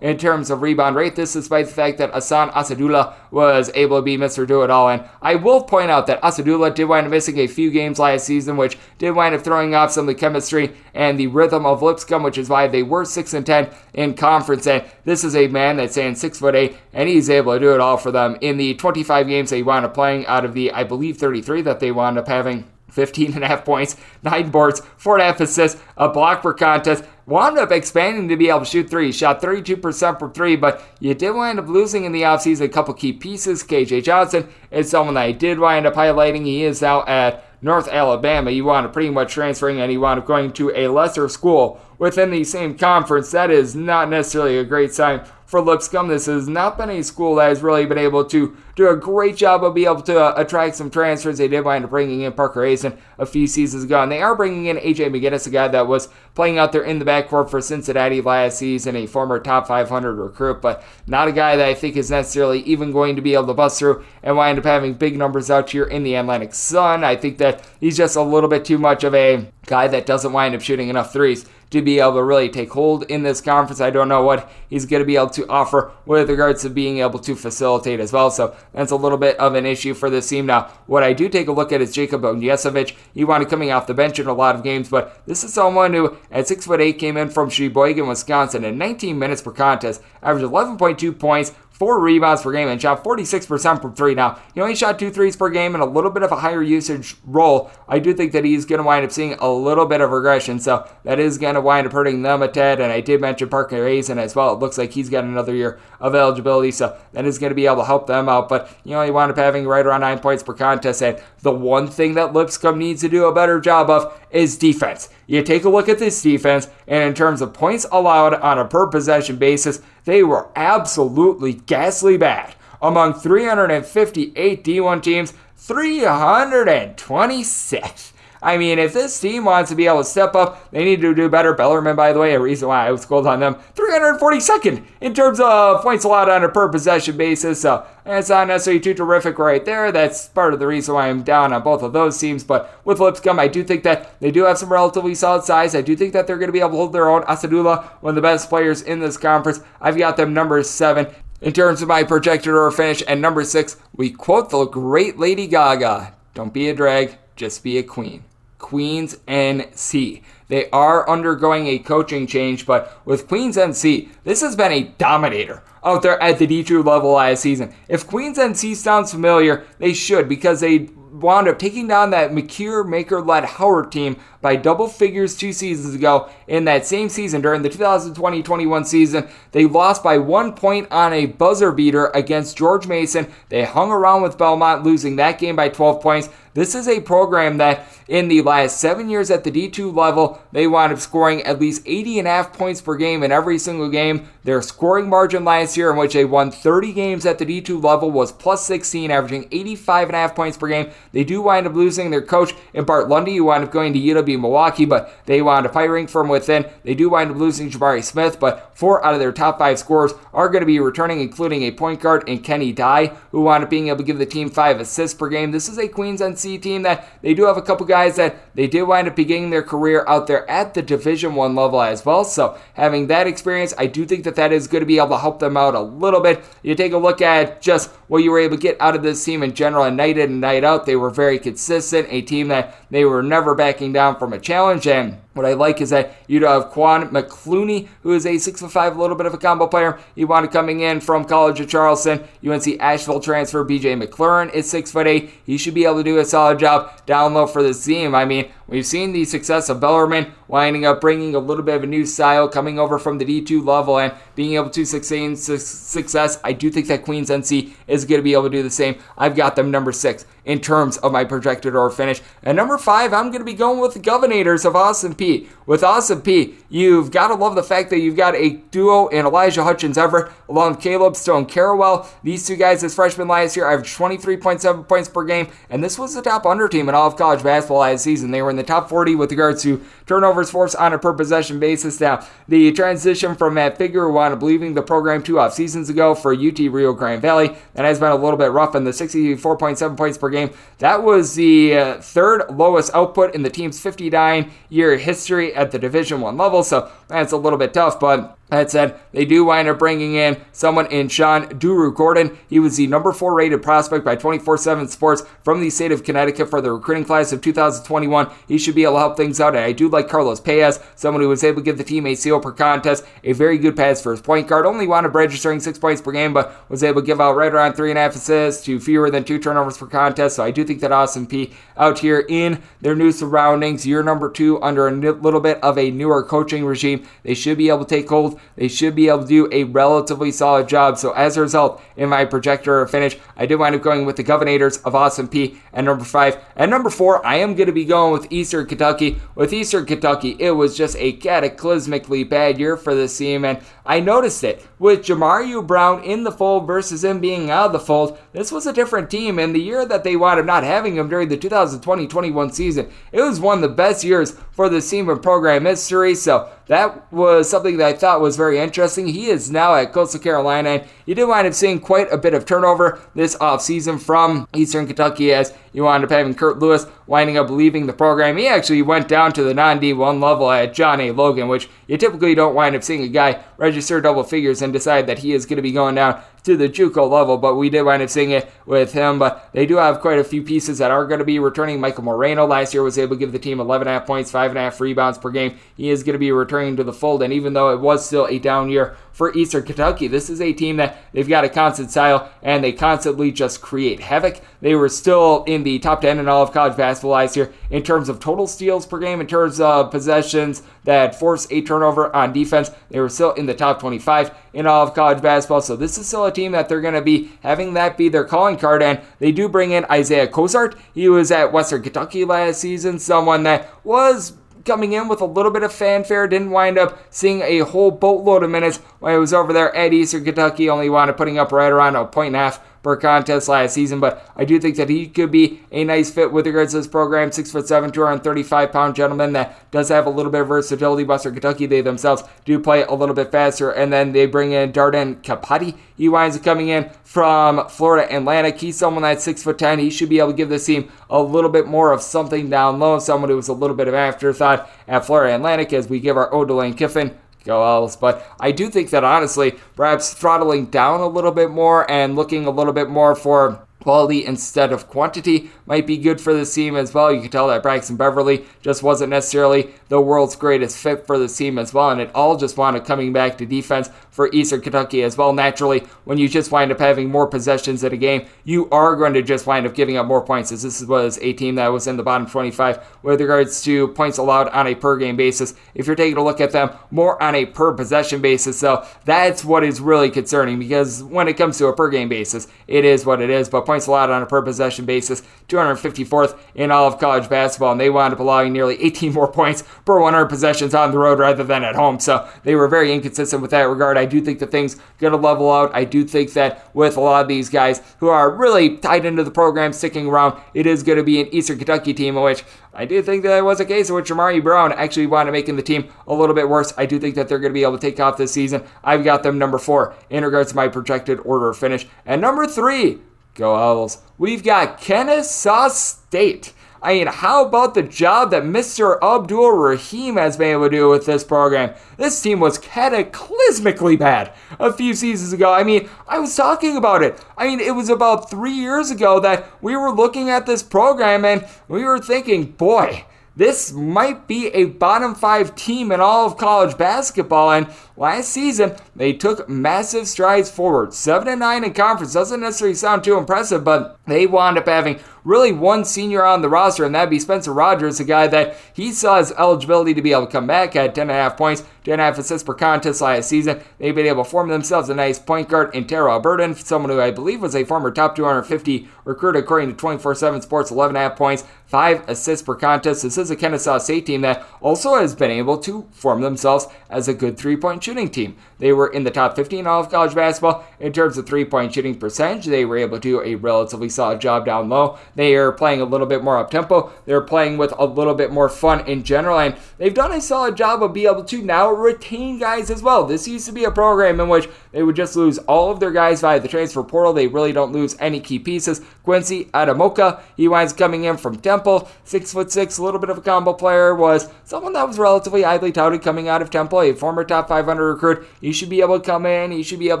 in terms of rebound rate. This despite the fact that Hassan Asadullah was able to be Mr. Do-It-All. And I will point out that Asadullah did wind up missing a few games last season, which did wind up throwing off some of the chemistry and the rhythm of Lipscomb, which is why they were 6-10 in conference. And this is a man that's saying 6'8", and he's able to do it all for them. In the 25 games they wound up playing out of the, I believe, 33 that they wound up having, 15.5 points, 9 boards, 4.5 assists, a block per contest. Wound up expanding to be able to shoot 3. Shot 32% from 3, but you did wind up losing in the offseason a couple key pieces. K.J. Johnson is someone that I did wind up highlighting. He is now at North Alabama. He wound up pretty much transferring, and he wound up going to a lesser school within the same conference. That is not necessarily a great sign for Lipscomb. This has not been a school that has really been able to do a great job of being able to attract some transfers. They did wind up bringing in Parker Hazen a few seasons ago, and they are bringing in A.J. McGinnis, a guy that was playing out there in the backcourt for Cincinnati last season, a former top 500 recruit, but not a guy that I think is necessarily even going to be able to bust through and wind up having big numbers out here in the Atlantic Sun. I think that he's just a little bit too much of a guy that doesn't wind up shooting enough threes to be able to really take hold in this conference. I don't know what he's going to be able to offer with regards to being able to facilitate as well, so that's a little bit of an issue for this team. Now, what I do take a look at is Jacob Onyesevic. He wound up coming off the bench in a lot of games, but this is someone who, at 6'8", came in from Sheboygan, Wisconsin, at 19 minutes per contest, averaged 11.2 points, 4 rebounds per game, and shot 46% from 3. Now, he only shot 2 threes per game and a little bit of a higher usage role. I do think that he's going to wind up seeing a little bit of regression, so that is going to wind up hurting them a tad. And I did mention Parker Hazen as well. It looks like he's got another year of eligibility, so that is going to be able to help them out. But you know, he wound up having right around 9 points per contest, and the one thing that Lipscomb needs to do a better job of is defense. You take a look at this defense, and in terms of points allowed on a per possession basis, they were absolutely ghastly bad. Among 358 D1 teams, 326. I mean, if this team wants to be able to step up, they need to do better. Bellarmine, by the way, a reason why I was cold on them, 342nd in terms of points allowed on a per possession basis. So it's not necessarily too terrific right there. That's part of the reason why I'm down on both of those teams. But with Lipscomb, I do think that they do have some relatively solid size. I do think that they're going to be able to hold their own. Asadullah, one of the best players in this conference. I've got them number 7. In terms of my projected or finish, and number 6, we quote the great Lady Gaga. Don't be a drag, just be a queen. Queens NC. They are undergoing a coaching change, but with Queens NC, this has been a dominator out there at the D2 level last season. If Queens NC sounds familiar, they should, because they wound up taking down that McCure Maker-led Howard team by double figures 2 seasons ago. In that same season, during the 2020-21 season, they lost by 1 point on a buzzer beater against George Mason. They hung around with Belmont, losing that game by 12 points. This is a program that in the last 7 years at the D2 level, they wound up scoring at least 80.5 points per game in every single game. Their scoring margin last year, in which they won 30 games at the D2 level, was +16, averaging 85.5 points per game. They do wind up losing their coach in Bart Lundy, who wound up going to UW-Milwaukee, but they wound up hiring from within. They do wind up losing Jamari Smith, but 4 out of their top 5 scorers are going to be returning, including a point guard in Kenny Dye, who wound up being able to give the team 5 assists per game. This is a Queens NC team that they do have a couple guys that they did wind up beginning their career out there at the Division I level as well. So having that experience, I do think that that is going to be able to help them out a little bit. You take a look at just what you were able to get out of this team in general, and night in and night out, they were very consistent, a team that they were never backing down from a challenge. And what I like is that you have Quan McClooney, who is a 6'5", a little bit of a combo player. He wanted coming in from College of Charleston. UNC Asheville transfer BJ McLaurin is 6'8". He should be able to do a solid job down low for this team. I mean, we've seen the success of Bellarmine winding up bringing a little bit of a new style, coming over from the D2 level and being able to sustain success. I do think that Queens NC is going to be able to do the same. I've got them number 6 in terms of my projected or finish. And number 5, I'm going to be going with the Governators of Austin Peay. With Austin Peay, you've got to love the fact that you've got a duo in Elijah Hutchins-Everett along with Caleb Stone-Carrowell. These two guys as freshmen last year averaged 23.7 points per game, and this was the top under team in all of college basketball last season. They were in the top 40 with regards to turnovers forced on a per possession basis. Now, the transition from Matt Figger, who wound up leaving the program 2 off seasons ago for UT Rio Grande Valley, that has been a little bit rough in the 64.7 points per game. That was the third lowest output in the team's 59-year history at the Division I level, so that's a little bit tough, but that said, they do wind up bringing in someone in Sean Duru-Gordon. He was the number 4 rated prospect by 24/7 Sports from the state of Connecticut for the recruiting class of 2021. He should be able to help things out, and I do like Carlos Paez, someone who was able to give the team a steal per contest, a very good pass for his point guard. Only wound up registering 6 points per game, but was able to give out right around 3.5 assists to fewer than 2 turnovers per contest. So I do think that Austin Peay out here in their new surroundings, year number 2 under a little bit of a newer coaching regime, they should be able to take hold. They should be able to do a relatively solid job. So as a result, in my projector finish, I did wind up going with the Governators of Austin Peay at number 5. At number 4, I am going to be going with Eastern Kentucky. With Eastern Kentucky, it was just a cataclysmically bad year for this team, and I noticed it. With Jamari Brown in the fold versus him being out of the fold, this was a different team, and the year that they wound up not having him during the 2020-21 season, it was one of the best years for this team in program history, so that was something that I thought was very interesting. He is now at Coastal Carolina, and you did wind up seeing quite a bit of turnover this offseason from Eastern Kentucky, as you wound up having Kurt Lewis winding up leaving the program. He actually went down to the non-D1 level at John A. Logan, which you typically don't wind up seeing a guy register double figures and decide that he is going to be going down to the JUCO level, but we did wind up seeing it with him. But they do have quite a few pieces that are going to be returning. Michael Moreno last year was able to give the team 11.5 points, 5.5 rebounds per game. He is going to be returning to the fold, and even though it was still a down year for Eastern Kentucky, this is a team that they've got a constant style, and they constantly just create havoc. They were still in the top 10 in all of college basketball last year in terms of total steals per game, in terms of possessions that forced a turnover on defense. They were still in the top 25 in all of college basketball, so this is still a team that they're going to be having that be their calling card. And they do bring in Isaiah Cozart. He was at Western Kentucky last season, someone that was coming in with a little bit of fanfare, didn't wind up seeing a whole boatload of minutes when he was over there at Eastern Kentucky, only wound up putting up right around 1.5 per contest last season, but I do think that he could be a nice fit with regards to this program. 6'7", 235-pound gentleman that does have a little bit of versatility. Western Kentucky, they themselves do play a little bit faster, and then they bring in Darden Capote. He winds up coming in from Florida Atlantic. He's someone that's 6'10". He should be able to give this team a little bit more of something down low, someone who was a little bit of afterthought at Florida Atlantic as we give our ode to Lane Kiffin. Go else. But I do think that, honestly, perhaps throttling down a little bit more and looking a little bit more for quality instead of quantity might be good for this team as well. You can tell that Braxton Beverly just wasn't necessarily the world's greatest fit for this team as well, and it all just wound up coming back to defense for Eastern Kentucky as well. Naturally, when you just wind up having more possessions in a game, you are going to just wind up giving up more points, as this was a team that was in the bottom 25 with regards to points allowed on a per game basis. If you're taking a look at them more on a per possession basis, so that's what is really concerning, because when it comes to a per game basis, it is what it is, but points allowed on a per possession basis, 254th in all of college basketball, and they wound up allowing nearly 18 more points per 100 possessions on the road rather than at home, so they were very inconsistent with that regard. I do think that things are going to level out. I do think that with a lot of these guys who are really tied into the program sticking around, it is going to be an Eastern Kentucky team in which I do think that it was a case in which Jamari Brown actually wound up making the team a little bit worse. I do think that they're going to be able to take off this season. I've got them number 4 in regards to my projected order of finish. And number 3, go Owls, we've got Kennesaw State. I mean, how about the job that Mr. Abdur-Rahim has been able to do with this program? This team was cataclysmically bad a few seasons ago. I mean, I was talking about it. I mean, it was about 3 years ago that we were looking at this program and we were thinking, boy, this might be a bottom 5 team in all of college basketball, and last season they took massive strides forward. 7-9 in conference doesn't necessarily sound too impressive, but they wound up having really one senior on the roster, and that'd be Spencer Rogers, a guy that he saw his eligibility to be able to come back at 10.5 points, 10.5 assists per contest last season. They've been able to form themselves a nice point guard in Terrell Burden, someone who I believe was a former top 250 recruit according to 24/7 Sports, 11.5 points, 5 assists per contest. This is a Kennesaw State team that also has been able to form themselves as a good three-point shooting team. They were in the top 15 in all of college basketball in terms of three-point shooting percentage. They were able to do a relatively solid job down low. They are playing a little bit more up-tempo. They're playing with a little bit more fun in general, and they've done a solid job of being able to now retain guys as well. This used to be a program in which they would just lose all of their guys via the transfer portal. They really don't lose any key pieces. Quincy Adamoka, he winds coming in from Temple, 6'6", a little bit of a combo player, was someone that was relatively highly touted coming out of Temple, a former top 500 recruit. He should be able to come in. He should be able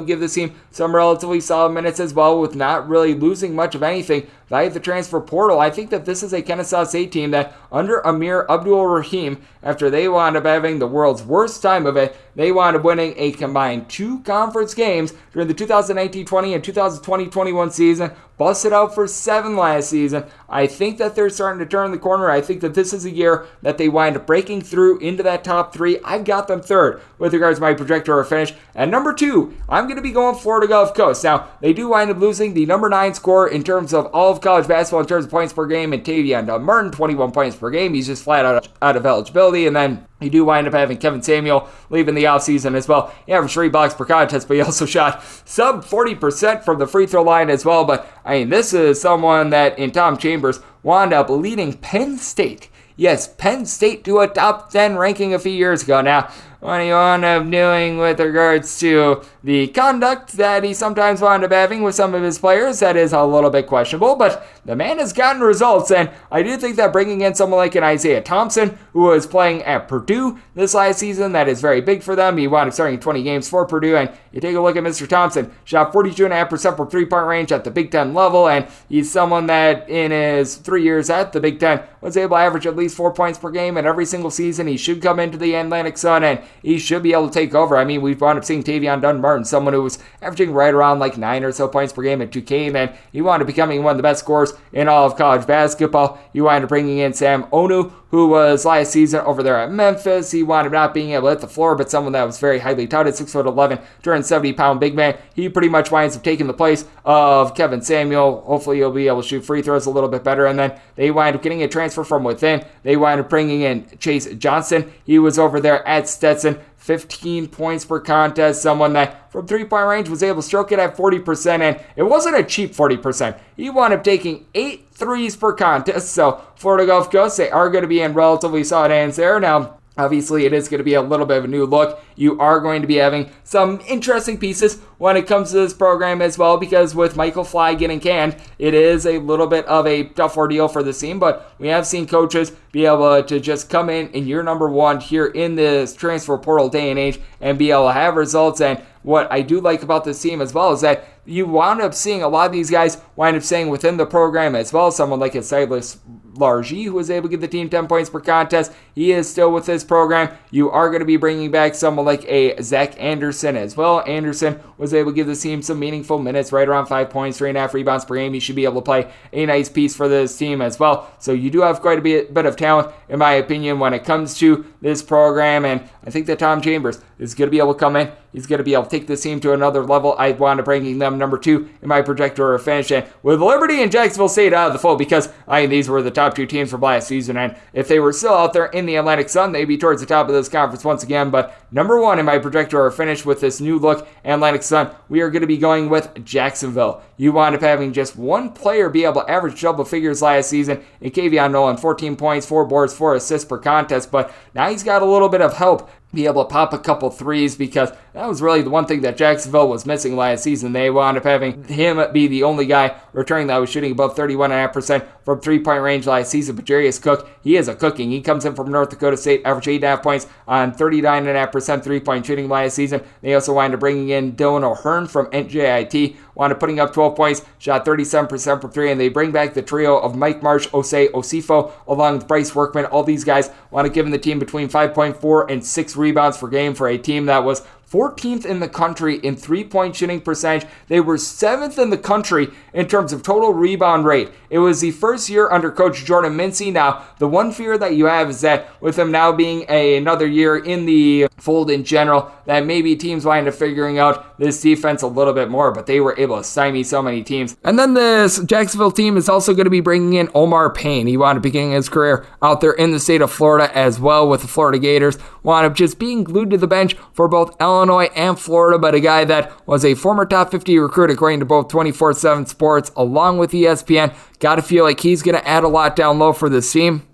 to give this team some relatively solid minutes as well, with not really losing much of anything via the transfer portal. I think that this is a Kennesaw State team that, under Amir Abdur-Rahim, after they wound up having the world's worst time of it, they wound up winning a combined 2 conference games during the 2019-20 and 2020-21 season, busted out for 7 last season. I think that they're starting to turn the corner. I think that this is a year that they wind up breaking through into that top 3. I've got them 3rd with regards to my projector finish. And number 2, I'm going to be going Florida Gulf Coast. Now, they do wind up losing the number 9 scorer in terms of all of college basketball in terms of points per game, and Tavion Martin, 21 points per game. He's just flat out of eligibility. And then you do wind up having Kevin Samuel leaving the offseason as well. He averaged 3 blocks per contest, but he also shot sub 40% from the free throw line as well. But, I mean, this is someone that in Tom Chambers wound up leading Penn State. Yes, Penn State to a top 10 ranking a few years ago. Now, what he wound up doing with regards to the conduct that he sometimes wound up having with some of his players, that is a little bit questionable, but the man has gotten results, and I do think that bringing in someone like an Isaiah Thompson, who was playing at Purdue this last season, that is very big for them. He wound up starting 20 games for Purdue, and you take a look at Mr. Thompson, shot 42.5% from three-point range at the Big Ten level, and he's someone that in his 3 years at the Big Ten was able to average at least 4 points per game, and every single season he should come into the Atlantic Sun, and he should be able to take over. I mean, we've wound up seeing Tavion Dunn-Martin, someone who was averaging right around like 9 or so points per game at Duquesne, and he wound up becoming one of the best scorers in all of college basketball. You wound up bringing in Sam Onu, who was last season over there at Memphis. He wound up not being able to hit the floor, but someone that was very highly touted, 6'11", 270-pound big man. He pretty much winds up taking the place of Kevin Samuel. Hopefully he'll be able to shoot free throws a little bit better, and then they wind up getting a transfer from within. They wind up bringing in Chase Johnson. He was over there at Stetson. 15 points per contest, someone that from three-point range was able to stroke it at 40%, and it wasn't a cheap 40%. He wound up taking 8 threes per contest, so Florida Gulf Coast, they are going to be in relatively solid hands there. Now, obviously, it is going to be a little bit of a new look. You are going to be having some interesting pieces when it comes to this program as well, because with Michael Fly getting canned, it is a little bit of a tough ordeal for the team, but we have seen coaches be able to just come in and you're number one here in this transfer portal day and age and be able to have results. And what I do like about this team as well is that you wound up seeing a lot of these guys wind up staying within the program as well. Someone like a Silas Largy, who was able to get the team 10 points per contest, he is still with this program. You are going to be bringing back someone like a Zach Anderson as well. Anderson was able to give this team some meaningful minutes, right around 5 points, 3.5 rebounds per game. He should be able to play a nice piece for this team as well. So you do have quite a bit of talent, in my opinion, when it comes to this program. And I think that Tom Chambers is going to be able to come in. He's going to be able to take this team to another level. I wound up ranking them number 2 in my projector of finish. And with Liberty and Jacksonville State out of the fold, because I mean, these were the top two teams from last season. And if they were still out there in the Atlantic Sun, they'd be towards the top of this conference once again. But number 1 in my projector of finish with this new look Atlantic Sun, we are going to be going with Jacksonville. You wound up having just one player be able to average double figures last season in Kavion Nolan, 14 points, 4 boards, 4 assists per contest. But now he's got a little bit of help, be able to pop a couple threes, because that was really the one thing that Jacksonville was missing last season. They wound up having him be the only guy returning that was shooting above 31.5% from three-point range last season. But Jarius Cook, he is a cooking. He comes in from North Dakota State, averaged 8.5 points on 39.5% three-point shooting last season. They also wind up bringing in Dylan O'Hearn from NJIT, wound up putting up 12 points, shot 37% from three, and they bring back the trio of Mike Marsh, Osei Osifo, along with Bryce Workman. All these guys wound up giving the team between 5.4 and 6 rebounds per game for a team that was 14th in the country in three-point shooting percentage. They were 7th in the country in terms of total rebound rate. It was the first year under Coach Jordan Mincy. Now, the one fear that you have is that with him now being another year in the fold in general, that maybe teams wind up figuring out this defense a little bit more, but they were able to stymie so many teams. And then this Jacksonville team is also going to be bringing in Omar Payne. He wound up beginning his career out there in the state of Florida as well with the Florida Gators. Wound up just being glued to the bench for both Illinois and Florida, but a guy that was a former top 50 recruit according to both 24/7 Sports along with ESPN. Got to feel like he's going to add a lot down low for this team.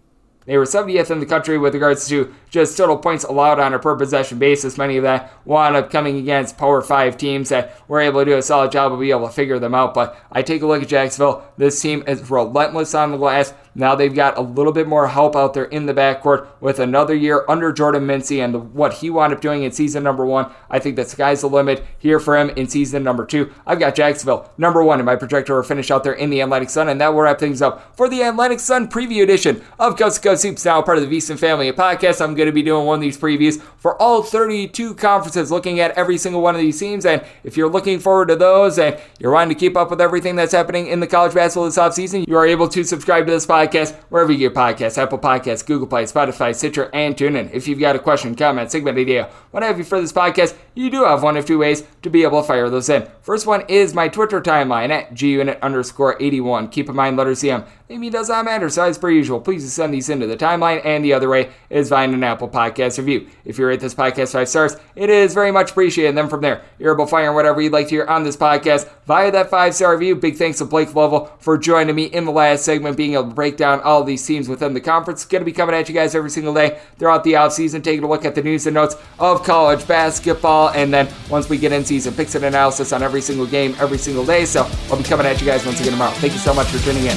They were 70th in the country with regards to just total points allowed on a per-possession basis. Many of that wound up coming against Power 5 teams that were able to do a solid job of being able to figure them out. But I take a look at Jacksonville. This team is relentless on the glass. Now they've got a little bit more help out there in the backcourt with another year under Jordan Mincy and what he wound up doing in season number 1. I think the sky's the limit here for him in season number 2. I've got Jacksonville number 1 in my projector finish out there in the Atlantic Sun, and that will wrap things up for the Atlantic Sun preview edition of Coast to Coast Hoops, now part of the Decent Family of Podcast. I'm going to be doing one of these previews for all 32 conferences, looking at every single one of these teams, and if you're looking forward to those and you're wanting to keep up with everything that's happening in the college basketball this offseason, you are able to subscribe to this podcast wherever you get podcasts, Apple Podcasts, Google Play, Spotify, Stitcher, and TuneIn. If you've got a question, comment, segment idea, what have you for this podcast, you do have one of two ways to be able to fire those in. First one is my Twitter timeline at GUnit_81. Keep in mind, letter CM. Maybe it does not matter, size per usual. Please send these into the timeline. And the other way is via an Apple Podcast review. If you rate this podcast 5 stars, it is very much appreciated. And then from there, you're able to fire whatever you'd like to hear on this podcast via that 5-star review. Big thanks to Blake Lovell for joining me in the last segment, being able to break down all these teams within the conference. It's going to be coming at you guys every single day throughout the offseason, taking a look at the news and notes of college basketball. And then once we get in season, picks and analysis on every single game, every single day. So I'll be coming at you guys once again tomorrow. Thank you so much for tuning in.